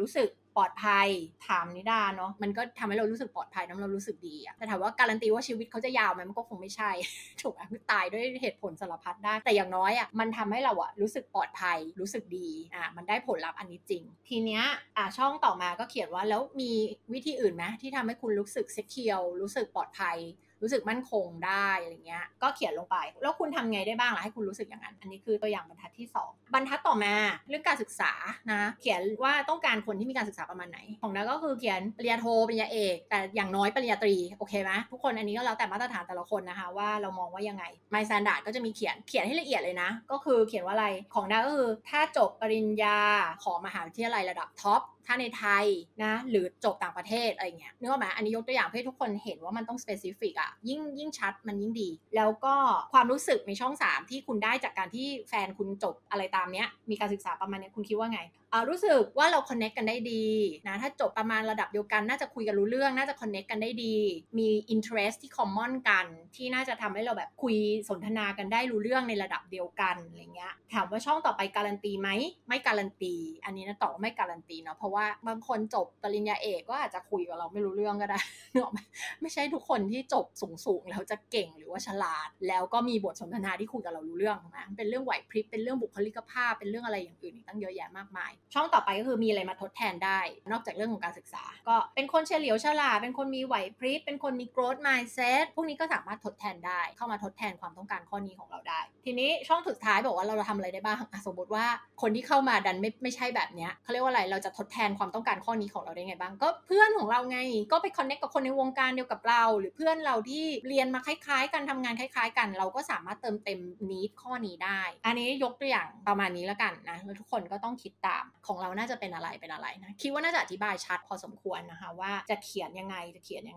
รู้สึกปลอดภัยถามนิดาเนาะมันก็ทำให้เรารู้สึกปลอดภัยทำให้เรารู้สึกดีอะแต่ถามว่าการันตีว่าชีวิตเขาจะยาวไหมมันก็คงไม่ใช่ถูกไหมตายด้วยเหตุผลสารพัดได้แต่อย่างน้อยอะมันทำให้เราอะรู้สึกปลอดภัยรู้สึกดีมันได้ผลลัพธ์อันนี้จริงทีเนี้ยช่องต่อมาก็เขียนว่าแล้วมีวิธีอื่นไหมที่ทำให้คุณรู้สึกเซคเคียวรู้สึกปลอดภัยรู้สึกมั่นคงได้อะไรเงี้ยก็เขียนลงไปแล้วคุณทำไงได้บ้างล่ะให้คุณรู้สึกอย่างนั้นอันนี้คือตัวอย่างบรรทัดที่2บรรทัดต่อมาเรื่องการศึกษานะเขียนว่าต้องการคนที่มีการศึกษาประมาณไหนของนั้นก็คือเขียนปริญญาโทปริญญาเอกแต่อย่างน้อยปริญญาตรีโอเคไหมทุกคนอันนี้ก็แล้วแต่มาตรฐานแต่ละคนนะคะว่าเรามองว่ายังไงไมล์สแตนดาร์ดก็จะมีเขียนให้ละเอียดเลยนะก็คือเขียนว่าอะไรของนั้นก็คือถ้าจบปริญญาของมหาวิทยาลัยระดับท็อปถ้าในไทยนะหรือจบต่างประเทศอะไรเงี้ยนึกออกไหมอันนี้ยกตัวอย่างให้ทุกคนเห็นว่ามันต้อง specific อะยิ่งชัดมันยิ่งดีแล้วก็ความรู้สึกในช่อง3ที่คุณได้จากการที่แฟนคุณจบอะไรตามเนี้ยมีการศึกษาประมาณเนี้ยคุณคิดว่าไงรู้สึกว่าเราคอนเนคกันได้ดีนะถ้าจบประมาณระดับเดียวกันน่าจะคุยกันรู้เรื่องน่าจะคอนเนคกันได้ดีมี interest ที่ common กันที่น่าจะทำให้เราแบบคุยสนทนากันได้รู้เรื่องในระดับเดียวกันอะไรเงี้ยถามว่าช่องต่อไปการันตีไหมไม่การันตีอันนี้นะตอบไม่การันตีเนาะเพราะว่าบางคนจบปริญญาเอกก็อาจจะคุยกับเราไม่รู้เรื่องก็ได้เนาะไม่ใช่ทุกคนที่จบสูงแล้วจะเก่งหรือว่าฉลาดแล้วก็มีบทสนทนาที่คุยกับเรารู้เรื่องนะเป็นเรื่องไหวพริบเป็นเรื่องบุคลิกภาพเป็นเรื่องอะไรอย่างอื่นอีกตั้งเยอะแยะมากมายช่องต่อไปก็คือมีอะไรมาทดแทนได้นอกจากเรื่องของการศึกษาก็เป็นคนเฉลียวฉลาดเป็นคนมีไหวพริบเป็นคนมี growth mindset พวกนี้ก็สามารถทดแทนได้เข้ามาทดแทนความต้องการข้อนี้ของเราได้ทีนี้ช่องสุดท้ายบอกว่าเราทำอะไรได้บ้างสมมติว่าคนที่เข้ามาดันไม่ใช่แบบเนี้ยเขาเรียกว่าอะไรเราจะทดแทนความต้องการข้อนี้ของเราได้ไงบ้างก็เพื่อนของเราไงก็ไป connect กับคนในวงการเดียวกับเราหรือเพื่อนเราที่เรียนมาคล้ายๆกันทำงานคล้ายๆกันเราก็สามารถเติมเต็ม need ข้อนี้ได้อันนี้ยกตัวอย่างประมาณนี้แล้วกันนะแล้วทุกคนก็ต้องคิดตามของเราน่าจะเป็นอะไรนะคิดว่าน่าจะอธิบายชัดพอสมควรนะคะว่าจะเขียนยั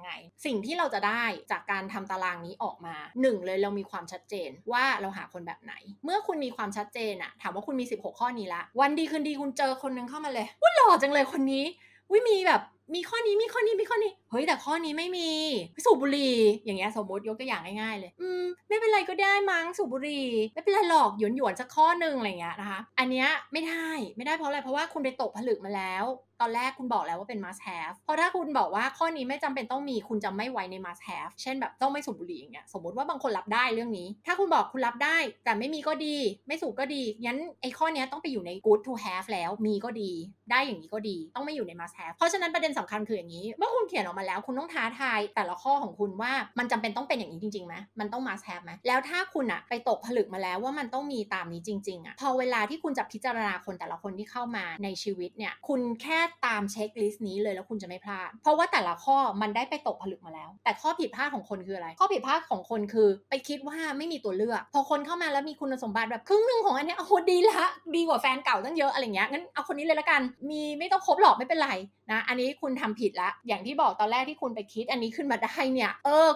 งไงสิ่งที่เราจะได้จากการทำตารางนี้ออกมา1เลยเรามีความชัดเจนว่าเราหาคนแบบไหนเมื่อคุณมีความชัดเจนอะถามว่าคุณมี16ข้อนี้ละวันดีคืนดีคุณเจอคนนึงเข้ามาเลยว่าหล่อจังเลยคนนี้วิมีแบบมีข้อนี้เฮ้ยแต่ข้อนี้ไม่มีสูบบุหรี่อย่างเงี้ยสมมติยกตัวอย่างง่ายๆเลยไม่เป็นไรก็ได้มั้งสูบบุหรี่ไม่เป็นไรหรอกหยวนสักข้อนึงอะไรเงี้ยนะคะอันเนี้ยไม่ได้เพราะอะไรเพราะว่าคุณไปตกผลึกมาแล้วตอนแรกคุณบอกแล้วว่าเป็น must have เพราะถ้าคุณบอกว่าข้อนี้ไม่จำเป็นต้องมีคุณจะไม่ไว้ใน must have เช่นแบบต้องไม่สูบบุหรี่อย่างเงี้ยสมมติว่าบางคนรับได้เรื่องนี้ถ้าคุณบอกคุณรับได้แต่ไม่มีก็ดีไม่สูบก็ดีงั้นไอ้ข้อนี้ต้องไปอยู่ใน good to have แล้วมีก็ดีได้อย่างนี้ก็ดีต้องไม่อยู่ใน must have เพราะฉะนั้นประเด็นสำคัญคืออย่างนี้เมื่อคุณเขียนออกมาแล้วคุณต้องท้าทายแต่ละข้อของคุณว่ามันจำเป็นต้องเป็นอย่างนี้จริงๆไหมมันต้อง must have ไหมแล้วถ้าคุณอะไปตกผลึกมาแล้วว่ามันต้องมีตามนี้จริงๆอะพอเวลาที่คุณจะพิจารณาคนแต่ละคนที่เข้ามาในชีวิตเนี่ยคุณแค่ตามเช็คลิสต์นี้เลยแล้วคุณจะไม่พลาดเพราะว่าแต่ละข้อมันได้ไปตกผลึกมาแล้วแต่ข้อผิดพลาดของคนคืออะไรข้อผิดพลาดของคนคือไปคิดว่าไม่มีตัวเลือกพอคนเข้ามาแล้วมีคุณสมบัติแบบครึ่งนึงของอันนี้เอาคนดีละดีกว่าแฟนเก่าตั้งเยอะอะไรเงี้ยงั้นเอาคนนี้เลยละกันมีไม่ต้องครบหรอกไม่เป็นไรนะอันนี้คุณทำผิดละอย่างที่บอกตอนแรกที่คุณไปคิดอันนี้ขึ้นมาได้เนี่ย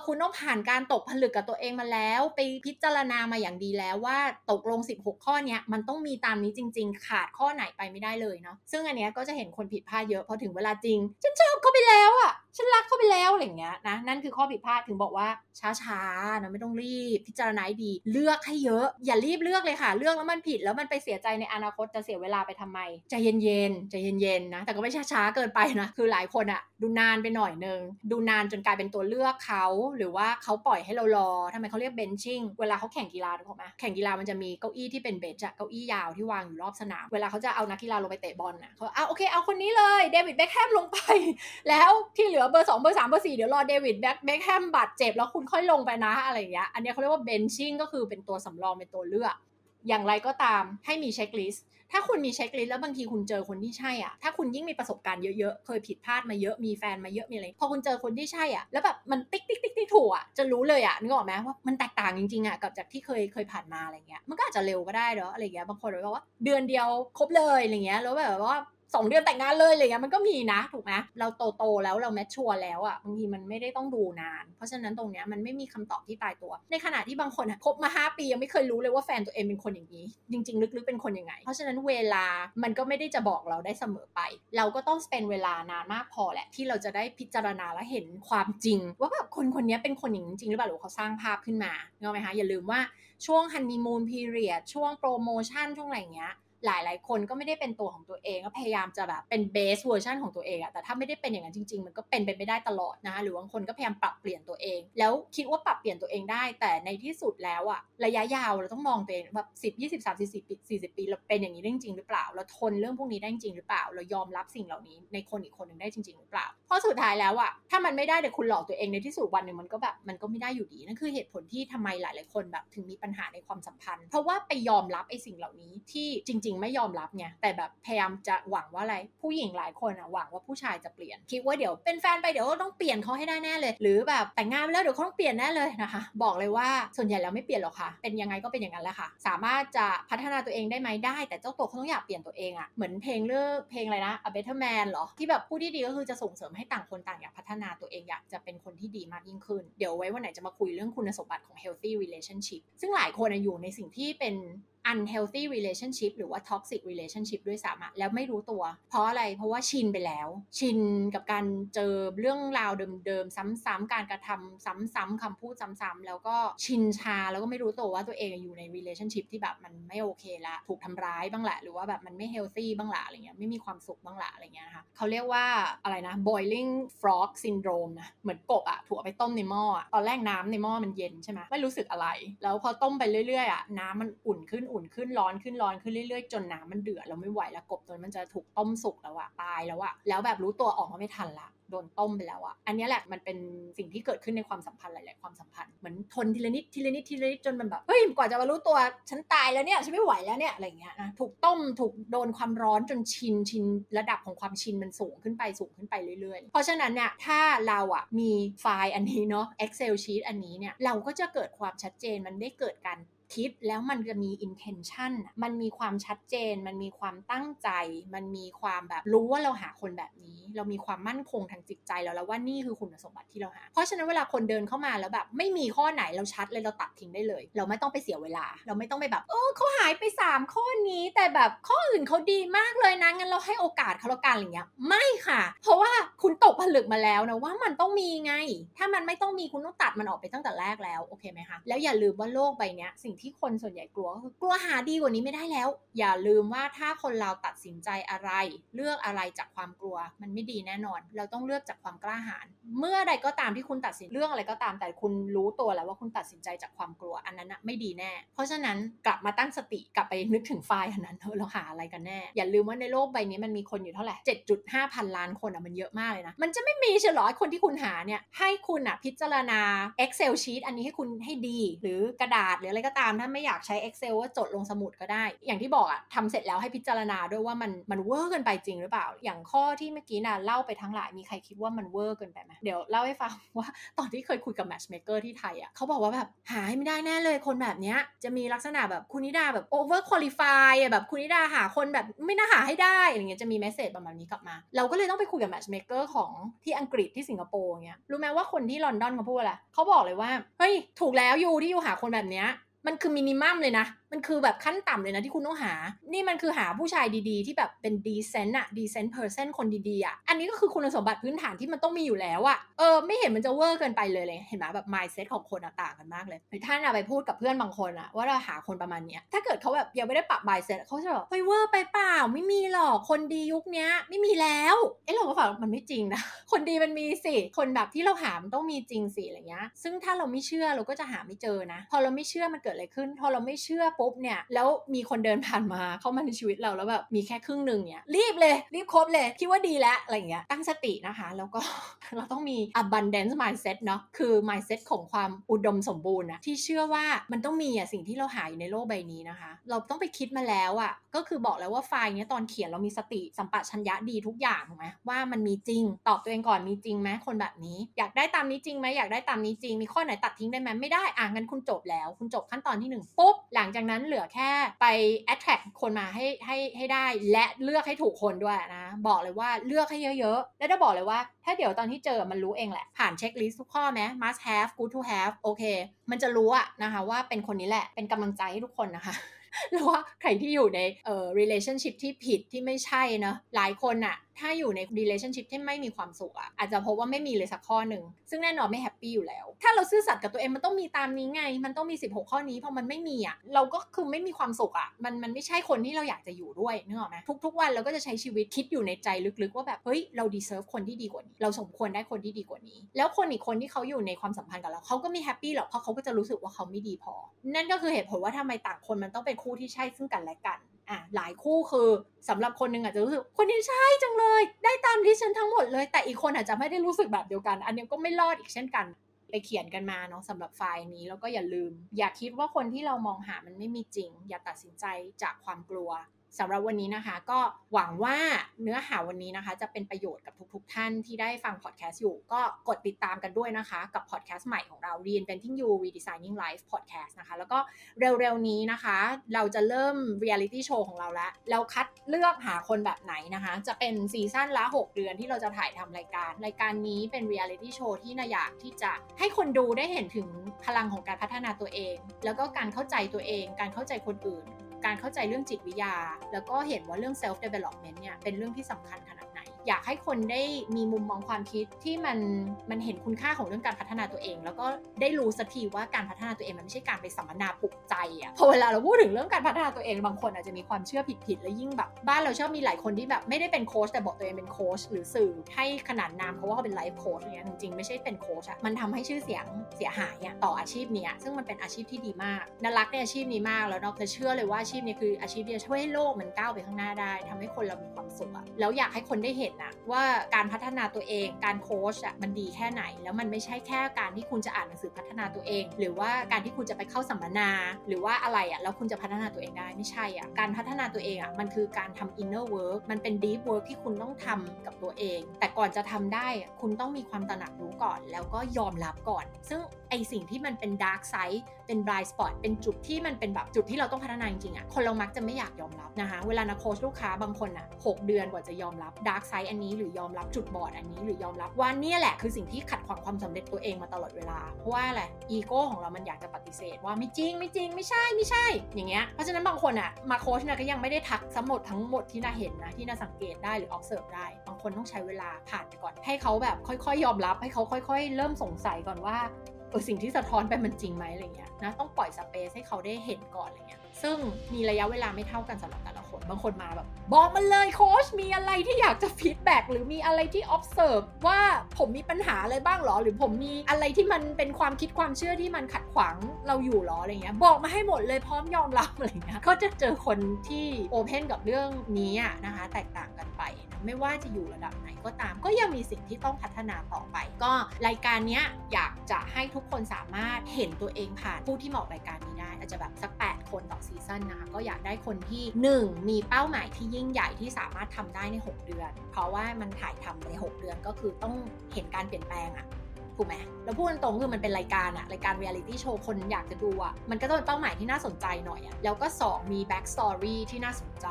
คุณต้องผ่านการตกผลึกกับตัวเองมาแล้วไปพิจารณามาอย่างดีแล้วว่าตกลง16ข้อเนี้ยมันต้องมีตามนี้จริงๆขาดข้อไหนไปไม่ได้เลยเนาะซึ่งอันเนี้ยก็จะเห็นคนผิดพลาดเยอะพอถึงเวลาจริงฉันชอบเขาไปแล้วอ่ะฉันรักเขาไปแล้วอะไรเงี้ยนะนั่นคือข้อผิดพลาดถึงบอกว่าช้าๆนะไม่ต้องรีบพิจารณาดีเลือกให้เยอะอย่ารีบเลือกเลยค่ะเลือกแล้วมันผิดแล้วมันไปเสียใจในอนาคตจะเสียเวลาไปทำไมใจเย็นๆนะแต่ก็ไม่ช้าๆเกินไปนะคือหลายคนอ่ะดูนานไปหน่อยนึงดูนานจนกลายเป็นตัวเลือกเขาหรือว่าเขาปล่อยให้เรารอทำไมเขาเรียกเบนชิ่งเวลาเขาแข่งกีฬาถูกไหมแข่งกีฬามันจะมีเก้าอี้ที่เป็นเบนช์อะเก้าอี้ยาวที่วางอยู่รอบสนามเวลาเขาจะเอานักกีฬาลงไปเตะบอลนะเขาโอเคเอาคนนี้เลยเดวิดเบ็คแฮมลงไปแล้วที่เหลือเบอร์2เบอร์3เบอร์4เดี๋ยวรอเดวิดเบ็คแฮมบาดเจ็บแล้วคุณค่อยลงไปนะอะไรอย่างเงี้ยอันนี้เขาเรียกว่าเบนชิ่งก็คือเป็นตัวสำรองเป็นตัวเลือกอย่างไรก็ตามให้มีเช็คลิสต์ถ้าคุณมีเช็คลิสต์แล้วบางทีคุณเจอคนที่ใช่อ่ะถ้าคุณยิ่งมีประสบการณ์เยอะๆเคยผิดพลาดมาเยอะมีแฟนมาเยอะมีอะไรพอคุณเจอคนที่ใช่อ่ะแล้วแบบมันติ๊กถูกอ่ะจะรู้เลยอ่ะนึกออกไหมว่ามันแตกต่างจริงๆอ่ะกับจากที่เคยผ่านมาอะไรเงี้ยมันก็อาจจะเร็วก็ได้เนาะอะไรเงี้ยบางคนบอกว่าเดือนเดียวครบเลยอะไรเงี้ยแล้วแบบว่า 2 เดือนแต่งงานเลยอะไรเงี้ยมันก็มีนะถูกไหมเราโตแล้วเราแมชชัวร์แล้วอ่ะบางทีมันไม่ได้ต้องดูนานเพราะฉะนั้นตรงเนี้ยมันไม่มีคำตอบที่ตายตัวในขณะที่บางคนคบมา5ปียังไม่เคยรู้เลยว่าแฟนตัวเองเป็นคนอย่างนี้จริงๆลึกๆเป็นคนยังไงเพราะฉะนั้นเวลามันก็ไม่ได้จะบอกเราได้เสมอไปเราก็ต้องสเปนเวลานานมากพอแหละที่เราจะได้พิจารณาและเห็นความจริงว่าแบบคนๆนี้เป็นคนอย่างนี้จริงหรือเปล่าหรือเขาสร้างภาพขึ้นมาเนาะไหมคะอย่าลืมว่าช่วงฮันนีมูนพีเรียดช่วงโปรโมชั่นช่วงอะไรเงี้ยหลายๆคนก็ไม่ได้เป็นตัวของตัวเองก็พยายามจะแบบเป็นเบสเวอร์ชันของตัวเองอะแต่ถ้าไม่ได้เป็นอย่างนั้นจริงๆมันก็เป็นไปไม่ได้ตลอดนะคะหรือบางคนก็พยายามปรับเปลี่ยนตัวเองแล้วคิดว่าปรับเปลี่ยนตัวเองได้แต่ในที่สุดแล้วอะระยะยาวเราต้องมองตัวเองแบบ10 20 30 40 ปีเราเป็นอย่างนี้จริงๆหรือเปล่าเราทนเรื่องพวกนี้ได้จริงหรือเปล่าเรายอมรับสิ่งเหล่านี้ในคนอีกคนนึงได้จริงๆหรือเปล่าเพราะสุดท้ายแล้วอะถ้ามันไม่ได้แต่คุณหลอกตัวเองในที่สุดวันนึงมันก็แบบมันก็ไม่ได้อยู่ดีนั่นคือเหตุผลที่ทำไมหลายๆคนแบบถึงมีปัญหาในความสัมพันธ์เพราะว่าไปยอมรับไอ้สิ่งเหล่านี้ที่จริงๆไม่ยอมรับไงแต่แบบพยายามจะหวังว่าอะไรผู้หญิงหลายคนอะหวังว่าผู้ชายจะเปลี่ยนคิดว่าเดี๋ยวเป็นแฟนไปเดี๋ยวต้องเปลี่ยนเขาให้ได้แน่เลยหรือแบบแต่งงานไปแล้วเดี๋ยวเขาต้องเปลี่ยนแน่เลยนะคะบอกเลยว่าส่วนใหญ่แล้วไม่เปลี่ยนหรอกค่ะเป็นยังไงก็เป็นอย่างนั้นแหละค่ะสามารถจะพัฒนาตัวเองได้ไหมได้แต่เจ้าตัวเขาต้องอยากเปลี่ยนตัวเองอะเหมือนเพลงเลือกเพลงอะไรนะ A Better Man หรอที่แบบผู้ที่ดีก็คือจะส่งเสริมให้ต่างคนต่างอยากพัฒนาตัวเองอยากจะเป็นคนที่ดีมากยิ่งขึ้นเดี๋ยวไว้วันไหนจะมาคุยเรื่องคุณสมบัติของ healthy relationship ซึ่งหลายคนอยู่ในสิ่งที่เป็นunhealthy relationship หรือว่า toxic relationship ด้วยซ้ำอะแล้วไม่รู้ตัวเพราะอะไรเพราะว่าชินไปแล้วชินกับการเจอเรื่องราวเดิมๆซ้ำๆการกระทำซ้ำๆคำพูดซ้ำๆแล้วก็ชินชาแล้วก็ไม่รู้ตัวว่าตัวเองอยู่ใน relationship ที่แบบมันไม่โอเคละถูกทำร้ายบ้างแหละหรือว่าแบบมันไม่ healthy บ้างละอะไรเงี้ยไม่มีความสุขบ้างละอะไรเงี้ยนะคะเขาเรียกว่าอะไรนะ boiling frog syndrome นะเหมือนกบอะถูกเอาไปต้มในหม้อตอนแรกน้ำในหม้อมันเย็นใช่ไหมไม่รู้สึกอะไรแล้วพอต้มไปเรื่อยๆอะน้ำมันอุ่นขึ้นร้อนขึ้นเรื่อยๆจนน้ำมันเดือดเราไม่ไหวแล้วกบตัวมันจะถูกต้มสุกแล้วอะตายแล้วอะแล้วแบบรู้ตัวออกมาไม่ทันละโดนต้มไปแล้วอะอันนี้แหละมันเป็นสิ่งที่เกิดขึ้นในความสัมพันธ์หลายๆความสัมพันธ์เหมือนทนทีละนิดจนมันแบบเฮ้ยกว่าจะมารู้ตัวฉันตายแล้วเนี่ยฉันไม่ไหวแล้วเนี่ยอะไรเงี้ยนะถูกต้มถูกโดนความร้อนจนชินระดับของความชินมันสูงขึ้นไปเรื่อยๆเพราะฉะนั้นเนี่ยถ้าเราอะมีไฟล์อันนี้เนาะ Excel Sheet อันนี้เนี่ยเราก็จะเกิดความชัดเจนมันได้เกิดการคิดแล้วมันจะมี intention มันมีความชัดเจนมันมีความตั้งใจมันมีความแบบรู้ว่าเราหาคนแบบนี้เรามีความมั่นคงทางจิตใจแล้วว่านี่คือคุณสมบัติที่เราหาเพราะฉะนั้นเวลาคนเดินเข้ามาแล้วแบบไม่มีข้อไหนเราชัดเลยเราตัดทิ้งได้เลยเราไม่ต้องไปเสียเวลาเราไม่ต้องไปแบบเขาหายไป3ข้อนี้แต่แบบข้ออื่นเขาดีมากเลยนะงั้นเราให้โอกาสเขาละกันอะไรเงี้ยไม่ค่ะเพราะว่าคุณตกผลึกมาแล้วนะว่ามันต้องมีไงถ้ามันไม่ต้องมีคุณต้องตัดมันออกไปตั้งแต่แรกแล้วโอเคไหมคะแล้วอย่าลืมว่าโลกใบนี้ที่คนส่วนใหญ่กลัวก็คือกลัวหาดีกว่านี้ไม่ได้แล้วอย่าลืมว่าถ้าคนเราตัดสินใจอะไรเลือกอะไรจากความกลัวมันไม่ดีแน่นอนเราต้องเลือกจากความกล้าหาญเมื่อใดก็ตามที่คุณตัดสินเรื่องอะไรก็ตามแต่คุณรู้ตัวแล้วว่าคุณตัดสินใจจากความกลัวอันนั้นนะไม่ดีแน่เพราะฉะนั้นกลับมาตั้งสติกลับไปนึกถึงไฟล์อันนั้นเราหาอะไรกันแน่อย่าลืมว่าในโลกใบนี้มันมีคนอยู่เท่าไหร่ 7.5 พันล้านคนอ่ะมันเยอะมากเลยนะมันจะไม่มีเฉลยคนที่คุณหาเนี่ยให้คุณอ่ะพิจารณา Excel Sheet อันนี้ให้คุณให้ดีหรือกระดาษหรืออะไรก็ตามถ้าไม่อยากใช้ Excel ก็จดลงสมุดก็ได้อย่างที่บอกอะทำเสร็จแล้วให้พิจารณาด้วยว่ามันเวอร์เกินไปจริงหรือเปล่าอย่างข้อที่เมื่อกี้น่ะเล่าไปทั้งหลายมีใครคิดว่ามันเวอร์เกินไปไหมเดี๋ยวเล่าให้ฟังว่าตอนที่เคยคุยกับ Matchmaker ที่ไทยอะเขาบอกว่าแบบหาให้ไม่ได้แน่เลยคนแบบเนี้ยจะมีลักษณะแบบคุณนิดาแบบ over qualify แบบคุณนิดาหาคนแบบไม่น่าหาให้ได้อะไรเงี้ยจะมีเมสเสจประมาณนี้กลับมาเราก็เลยต้องไปคุยกับ Matchmaker ของที่อังกฤษที่สิงคโปร์เงี้ยรู้มั้ยว่าคนที่ลอนดอนเขาพูดอะไรเขาบอกเลยว่าเฮ้ยถูกแล้วอยู่ที่อยู่หาคนแบบเนี้ยมันคือมินิมัมเลยนะมันคือแบบขั้นต่ำเลยนะที่คุณต้องหานี่มันคือหาผู้ชายดีๆที่แบบเป็น decent อะ decent person คนดีๆอะอันนี้ก็คือคุณสมบัติพื้นฐานที่มันต้องมีอยู่แล้วอะไม่เห็นมันจะเวอร์เกินไปเลยเห็นไหมแบบ mindset ของคนต่างกันมากเลยท่านไปพูดกับเพื่อนบางคนอะว่าเราหาคนประมาณนี้ถ้าเกิดเขาแบบยังไม่ได้ปรับ mindset เขาจะแบบเฮ้ยเวอร์ไปเปล่าไม่มีหรอกคนดียุคนี้ไม่มีแล้วเราก็ฟังมันไม่จริงนะคนดีมันมีสิคนแบบที่เราหามันต้องมีจริงสิอะไรเงี้ยซึ่งถ้าเราไม่เชื่อเราก็จะหาไม่เจอนะพอเราไม่เชื่อมันเกิดอะไรขึ้นพอเราไม่เชื่อปุ๊บเนี่ยแล้วมีคนเดินผ่านมาเข้ามาในชีวิตเราแล้วแบบมีแค่ครึ่งนึงเนี่ยรีบคบเลยคิดว่าดีแล้วอะไรอย่างเงี้ยตั้งสตินะคะแล้วก็เราต้องมี abundance mindset เนาะคือ mindset ของความอุดมสมบูรณ์นะที่เชื่อว่ามันต้องมีสิ่งที่เราหาอยู่ในโลกใบนี้นะคะเราต้องไปคิดมาแล้วก็คือบอกแล้วว่าไฟล์เนี้ยตอนเขียนเรามีสติสัมปชัญญะดีทุกอย่างถูกมั้ยว่ามันมีจริงตอบตัวเองก่อนมีจริงมั้ยคนแบบนี้อยากได้ตามนี้จริงมั้ยอยากได้ตามนี้จริงมีข้อไหนตัดทิ้งได้มั้ยไม่ได้งั้นคุณจบแล้วคุณจบขั้นตอนที่1ปุ๊บหลังจาก นั้นเหลือแค่ไป attract คนมาให้ได้และเลือกให้ถูกคนด้วยนะบอกเลยว่าเลือกให้เยอะๆแล้วจะบอกเลยว่าถ้าเดี๋ยวตอนที่เจอมันรู้เองแหละผ่านเช็คลิสต์ทุกข้อไหม must have good to have โอเคมันจะรู้อะนะคะว่าเป็นคนนี้แหละเป็นกำลังใจให้ทุกคนนะคะหรือว่าใครที่อยู่ในrelationship ที่ผิดที่ไม่ใช่นะหลายคนอะถ้าอยู่ใน relationship ที่ไม่มีความสุขอะอาจจะพบว่าไม่มีเลยสักข้อหนึ่งซึ่งแน่นอนไม่แฮปปี้อยู่แล้วถ้าเราซื่อสัตย์กับตัวเองมันต้องมีตามนี้ไงมันต้องมี16ข้อนี้พอมันไม่มีอะเราก็คือไม่มีความสุขอะมันไม่ใช่คนที่เราอยากจะอยู่ด้วยนึกออกไหมทุกๆวันเราก็จะใช้ชีวิตคิดอยู่ในใจลึกๆว่าแบบเฮ้ยเรา deserve คนที่ดีกว่านี้เราสมควรได้คนที่ดีกว่านี้แล้วคนอีกคนที่เขาอยู่ในความสัมพันธ์กับเราเขาก็ไม่แฮปปี้หรอกเพราะเขาก็จะรู้สึกว่าเขาไม่ดีพอนั่นก็คือเหตุผลว่าทำไมต่างคนมันต้องเป็นคู่ที่ใช่ซึ่งกันและกันหลายคู่คือสำหรับคนนึงอาจจะรู้สึกคนนี้ใช่จังเลยได้ตามที่ฉันทั้งหมดเลยแต่อีกคนอาจจะไม่ได้รู้สึกแบบเดียวกันอันนี้ก็ไม่รอดอีกเช่นกันไปเขียนกันมาเนาะสำหรับไฟล์นี้แล้วก็อย่าลืมอย่าคิดว่าคนที่เรามองหามันไม่มีจริงอย่าตัดสินใจจากความกลัวสำหรับวันนี้นะคะก็หวังว่าเนื้อหาวันนี้นะคะจะเป็นประโยชน์กับทุกๆท่านที่ได้ฟังพอดแคสต์อยู่ก็กดติดตามกันด้วยนะคะกับพอดแคสต์ใหม่ของเรา Reinventing You Redesigning Life Podcast นะคะแล้วก็เร็วๆนี้นะคะเราจะเริ่ม Reality Show ของเราแล้วเราคัดเลือกหาคนแบบไหนนะคะจะเป็นซีซั่นละ6เดือนที่เราจะถ่ายทำรายการนี้เป็น Reality Show ที่น่าอยากที่จะให้คนดูได้เห็นถึงพลังของการพัฒนาตัวเองแล้วก็การเข้าใจตัวเองการเข้าใจคนอื่นการเข้าใจเรื่องจิตวิทยาแล้วก็เห็นว่าเรื่อง self development เนี่ยเป็นเรื่องที่สำคัญขนาดไหนอยากให้คนได้มีมุมมองความคิดที่มันเห็นคุณค่าของเรื่องการพัฒนาตัวเองแล้วก็ได้รู้สักทีว่าการพัฒนาตัวเองมันไม่ใช่การไปสัมมนาปลุกใจอะพอเวลาเราพูดถึงเรื่องการพัฒนาตัวเองบางคนอาจจะมีความเชื่อผิดๆและยิ่งแบบบ้านเราชอบมีหลายคนที่แบบไม่ได้เป็นโค้ชแต่บอกตัวเองเป็นโค้ชหรือสื่อให้ขนานนามเขาว่าเขาเป็นไลฟ์โค้ชเนี่ยจริงๆไม่ใช่เป็นโค้ชอะมันทำให้ชื่อเสียงเสียหายอะต่ออาชีพเนี้ยซึ่งมันเป็นอาชีพที่ดีมากน่ารักในอาชีพนี้มากแล้วนอกจากเชื่อเลยว่าอาชีพนี้คืออาชีพที่จะช่วยให้โลกมันก้าวไปข้างหน้าได้ทำให้คนเรามีความสุขแล้วอยากให้คนได้เห็นนะว่าการพัฒนาตัวเองการโค้ชอ่ะมันดีแค่ไหนแล้วมันไม่ใช่แค่การที่คุณจะอ่านหนังสือพัฒนาตัวเองหรือว่าการที่คุณจะไปเข้าสัมมนาหรือว่าอะไรอ่ะแล้วคุณจะพัฒนาตัวเองได้ไม่ใช่อ่ะการพัฒนาตัวเองอ่ะมันคือการทำ inner work มันเป็น deep work ที่คุณต้องทำกับตัวเองแต่ก่อนจะทำได้คุณต้องมีความตระหนักรู้ก่อนแล้วก็ยอมรับก่อนซึ่งไอสิ่งที่มันเป็น dark side เป็น blind spot เป็นจุดที่มันเป็นแบบจุดที่เราต้องพัฒนาจริงๆอ่ะคนเรามักจะไม่อยากยอมรับนะคะเวลานะโค้ชลูกค้าบางคนอ่ะ6เดือนกว่าจะยอมรับ dark side อันนี้หรือยอมรับจุดบอดอันนี้หรือยอมรับว่าเนี่ยแหละคือสิ่งที่ขัดขวางความสำเร็จตัวเองมาตลอดเวลาเพราะว่าอะไรอีโก้ของเรามันอยากจะปฏิเสธว่าไม่จริงไม่ใช่อย่างเงี้ยเพราะฉะนั้นบางคนอ่ะมาโค้ชนะก็ยังไม่ได้ทักทั้งหมดที่น่าเห็นนะที่น่าสังเกตได้หรือ observe ได้บางคนต้องใช้เวลาผ่านไปก่อนให้เขาแบบค่อยๆยอมรับให้เขาค่อยๆเริ่มสงสัยก่อนว่าสิ่งที่สะท้อนไปมันจริงไหมอะไรเงี้ยนะต้องปล่อยสเปซให้เขาได้เห็นก่อนอะไรเงี้ยซึ่งมีระยะเวลาไม่เท่ากันสำหรับแต่ละคนบางคนมาแบบบอกมันเลยโค้ชมีอะไรที่อยากจะฟีดแบ็กหรือมีอะไรที่ observe ว่าผมมีปัญหาอะไรบ้างหรอหรือผมมีอะไรที่มันเป็นความคิดความเชื่อที่มันขัดขวางเราอยู่หรออะไรเงี้ยบอกมาให้หมดเลยพร้อมยอมรับอะไรเงี้ยก็จะเจอคนที่ open กับเรื่องนี้นะคะแตกต่างกันไปนะไม่ว่าจะอยู่ระดับไหนก็ตามก็ยังมีสิ่งที่ต้องพัฒนาต่อไปก็รายการนี้อยากจะให้ทุกคนสามารถเห็นตัวเองผ่านผู้ที่เหมาะรายการนี้ได้อาจจะแบบสัก8คนต่อซีซั่นนะคะก็อยากได้คนที่1มีเป้าหมายที่ยิ่งใหญ่ที่สามารถทำได้ใน6เดือนเพราะว่ามันถ่ายทำใน6เดือนก็คือต้องเห็นการเปลี่ยนแปลงอะถูกไหมแล้วพูดตรงๆคือมันเป็นรายการ Reality Show คนอยากจะดูอะมันก็ต้องเป็นเป้าหมายที่น่าสนใจหน่อยอะแล้วก็2มี Back Story ที่น่าสนใจ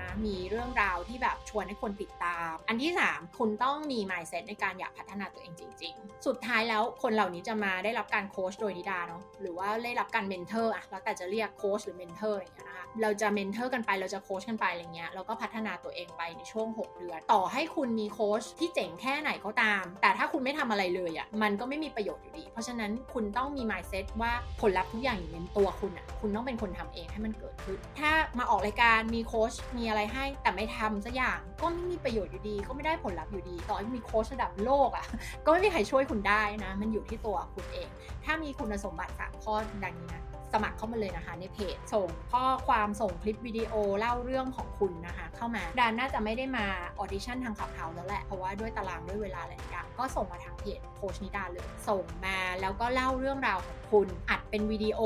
นะมีเรื่องราวที่แบบชวนให้คนติดตามอันที่3คุณต้องมี mindset ในการอยากพัฒนาตัวเองจริงๆสุดท้ายแล้วคนเหล่านี้จะมาได้รับการโค้ชโดยนิดาเนาะหรือว่าได้รับการเมนเทอร์อะแล้วแต่จะเรียกโค้ชหรือเมนเทอร์อะไรอย่างเงี้ยนะคะเราจะเมนเทอร์กันไปเราจะโค้ชกันไปอะไรเงี้ยแล้วก็พัฒนาตัวเองไปในช่วง6เดือนต่อให้คุณมีโค้ชที่เจ๋งแค่ไหนก็ตามแต่ถ้าคุณไม่ทำอะไรเลยอะมันก็ไม่มีประโยชน์อยู่ดีเพราะฉะนั้นคุณต้องมี mindset ว่าผลลัพธ์ทุกอย่างอยู่ในตัวคุณอ่ะคุณต้องเป็นคนทำเองให้มันเกิดขึ้นถ้ามาออกรายการมีโค้ชมีอะไรให้แต่ไม่ทำสักอย่างก็ไม่มีประโยชน์อยู่ดีก็ไม่ได้ผลลัพธ์อยู่ดีต่อให้มีโค้ชระดับโลกอ่ะก็ไม่มีใครช่วยคุณได้นะมันอยู่ที่ตัวคุณเองถ้ามีคุณสมบัติ3ข้อดังนี้นะสมัครเข้ามาเลยนะคะในเพจส่งข้อความส่งคลิปวิดีโอเล่าเรื่องของคุณนะคะเข้ามาดาน่าจะไม่ได้มาออดิชั่นทางขับเฮาแล้วแหละเพราะว่าด้วยตารางด้วยเวลาหลายอย่างก็ส่งมาทางเพจโค้ชนิดาเลยส่งมาแล้วก็เล่าเรื่องราวของคุณอัดเป็นวิดีโอ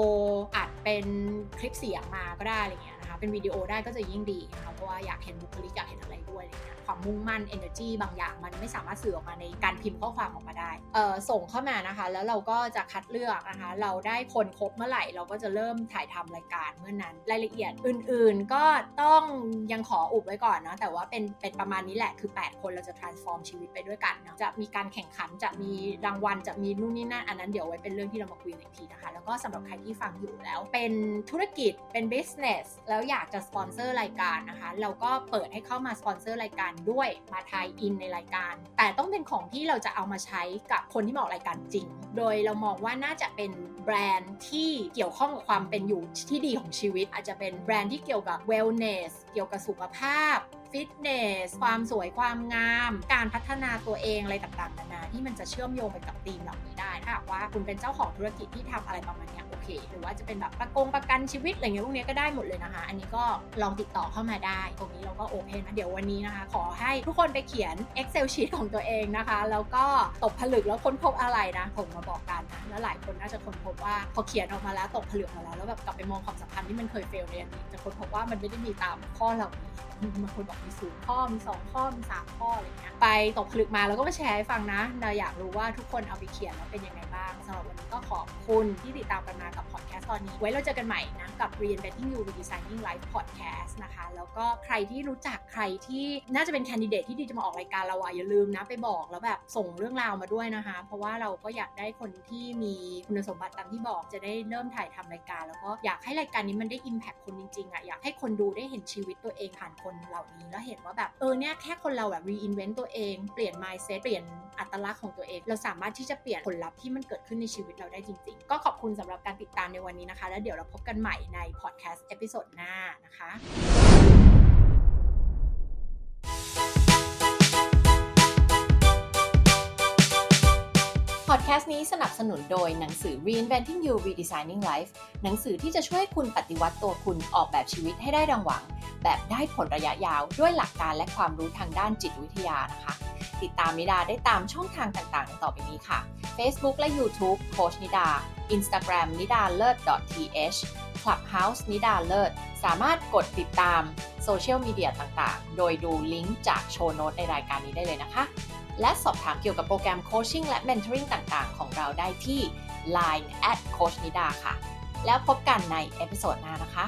อัดเป็นคลิปเสียงมาก็ได้อะไรเงี้ยนะคะ เป็นวิดีโอได้ก็จะยิ่งดีนะคะเพราะว่าอยากเห็นบุคลิกอยากเห็นอะไรด้วยอะไรเงี้ยความมุ่งมั่น energy บางอย่างมันไม่สามารถสื่อออกมาในการพิมพ์ข้อความออกมาได้ส่งเข้ามานะคะแล้วเราก็จะคัดเลือกนะคะเราได้คนครบเมื่อไหร่เราก็จะเริ่มถ่ายทำรายการเมื่อนั้นรายละเอียดอื่นๆก็ต้องยังขออุบไว้ก่อนนะแต่ว่าเป็นประมาณนี้แหละคือ8คนเราจะ transform ชีวิตไปด้วยกันนะจะมีการแข่งขันจะมีรางวัลจะมีนู่นนี่นั่นอันนั้นเดี๋ยวไว้เป็นเรื่องที่เรามาคุยกันอีกทีนะคะแล้วก็สำหรับใครที่ฟังอยู่แล้วเป็นธุรกิจเป็น business แล้วอยากจะสปอนเซอร์รายการนะคะเราก็เปิดให้เข้ามาสปอนเซอร์รายการด้วยมาทายอินในรายการแต่ต้องเป็นของที่เราจะเอามาใช้กับคนที่มาออกรายการจริงโดยเรามองว่าน่าจะเป็นแบรนด์ที่เกี่ยวข้องกับความเป็นอยู่ที่ดีของชีวิตอาจจะเป็นแบรนด์ที่เกี่ยวกับ wellness เกี่ยวกับสุขภาพฟิตเนสความสวยความงามการพัฒนาตัวเองอะไรต่างๆนานาที่มันจะเชื่อมโยงไปกับธีมเหล่านี้ได้ถ้าว่าคุณเป็นเจ้าของธุรกิจที่ทำอะไรประมาณนี้โอเคหรือว่าจะเป็นแบบประกันชีวิตอะไรเงี้ยพวกนี้ก็ได้หมดเลยนะคะอันนี้ก็ลองติดต่อเข้ามาได้ตรงนี้เราก็โอเพนนะเดี๋ยววันนี้นะคะขอให้ทุกคนไปเขียน Excel Sheet ของตัวเองนะคะแล้วก็ตกผลึกแล้วค้นพบอะไรนะผมมาบอกกันนะแล้วหลายคนน่าจะค้นพบว่าพอเขียนออกมาแล้วตกผลึกมาแล้วแล้วแบบกลับไปมองความสัมพันธ์ที่มันเคยเฟลในอดีตจะค้นพบว่ามันไม่ได้มีตามข้อเหล่านี้บางคนบอกมี0ข้อมี2ข้อมี3ข้ออะไรเงี้ยไปตกผลึกมาแล้วก็มาแชร์ให้ฟังนะเราอยากรู้ว่าทุกคนเอาไปเขียนแล้วเป็นยังไงบ้างสำหรับวันนี้ก็ขอบคุณที่ติดตามกันมากับพอดแคสต์ตอนนี้ไว้เราเจอกันใหม่นะกับ Reinventing You Redesigning Life Podcast นะคะแล้วก็ใครที่รู้จักใครที่น่าจะเป็นแคนดิเดตที่ดีจะมาออกรายการเราอย่าลืมนะไปบอกแล้วแบบส่งเรื่องราวมาด้วยนะคะเพราะว่าเราก็อยากได้คนที่มีคุณสมบัติตามที่บอกจะได้เริ่มถ่ายทำรายการแล้วก็อยากให้รายการนี้มันได้ impact คนจริงๆอ่ะอยากให้คนดูได้เห็นชีวิตตัวเองผ่านคนเหล่านี้แล้วเห็นว่าแบบเนี่ยแค่คนเราแบบ reinvent ตัวเองเปลี่ยน mindset เปลี่ยนอัตลักษณ์ของตัวเองเราสามารถที่จะเปลี่ยนผลลัพธ์ที่มันเกิดขึ้นในชีวิตเราได้จริงๆก็ขอบคุณสำหรับการติดตามในวันนี้นะคะแล้วเดี๋ยวเราพบกันใหม่ใน podcast เอพิโซดหน้านะคะพอดแคสต์นี้สนับสนุนโดยหนังสือ Reinventing You Redesigning Life หนังสือที่จะช่วยคุณปฏิวัติตัวคุณออกแบบชีวิตให้ได้ดังหวังแบบได้ผลระยะยาวด้วยหลักการและความรู้ทางด้านจิตวิทยานะคะติดตามนิดาได้ตามช่องทางต่างๆต่อไปนี้ค่ะ Facebook และ YouTube Coach Nida Instagram nidalove.th Clubhouse nidalove สามารถกดติดตามโซเชียลมีเดียต่างๆโดยดูลิงก์จากโชว์โน้ตในรายการนี้ได้เลยนะคะและสอบถามเกี่ยวกับโปรแกรมโคชชิ่งและเมนทอริงต่างๆของเราได้ที่ LINE @coachnida ค่ะแล้วพบกันในเอพิโซดหน้านะคะ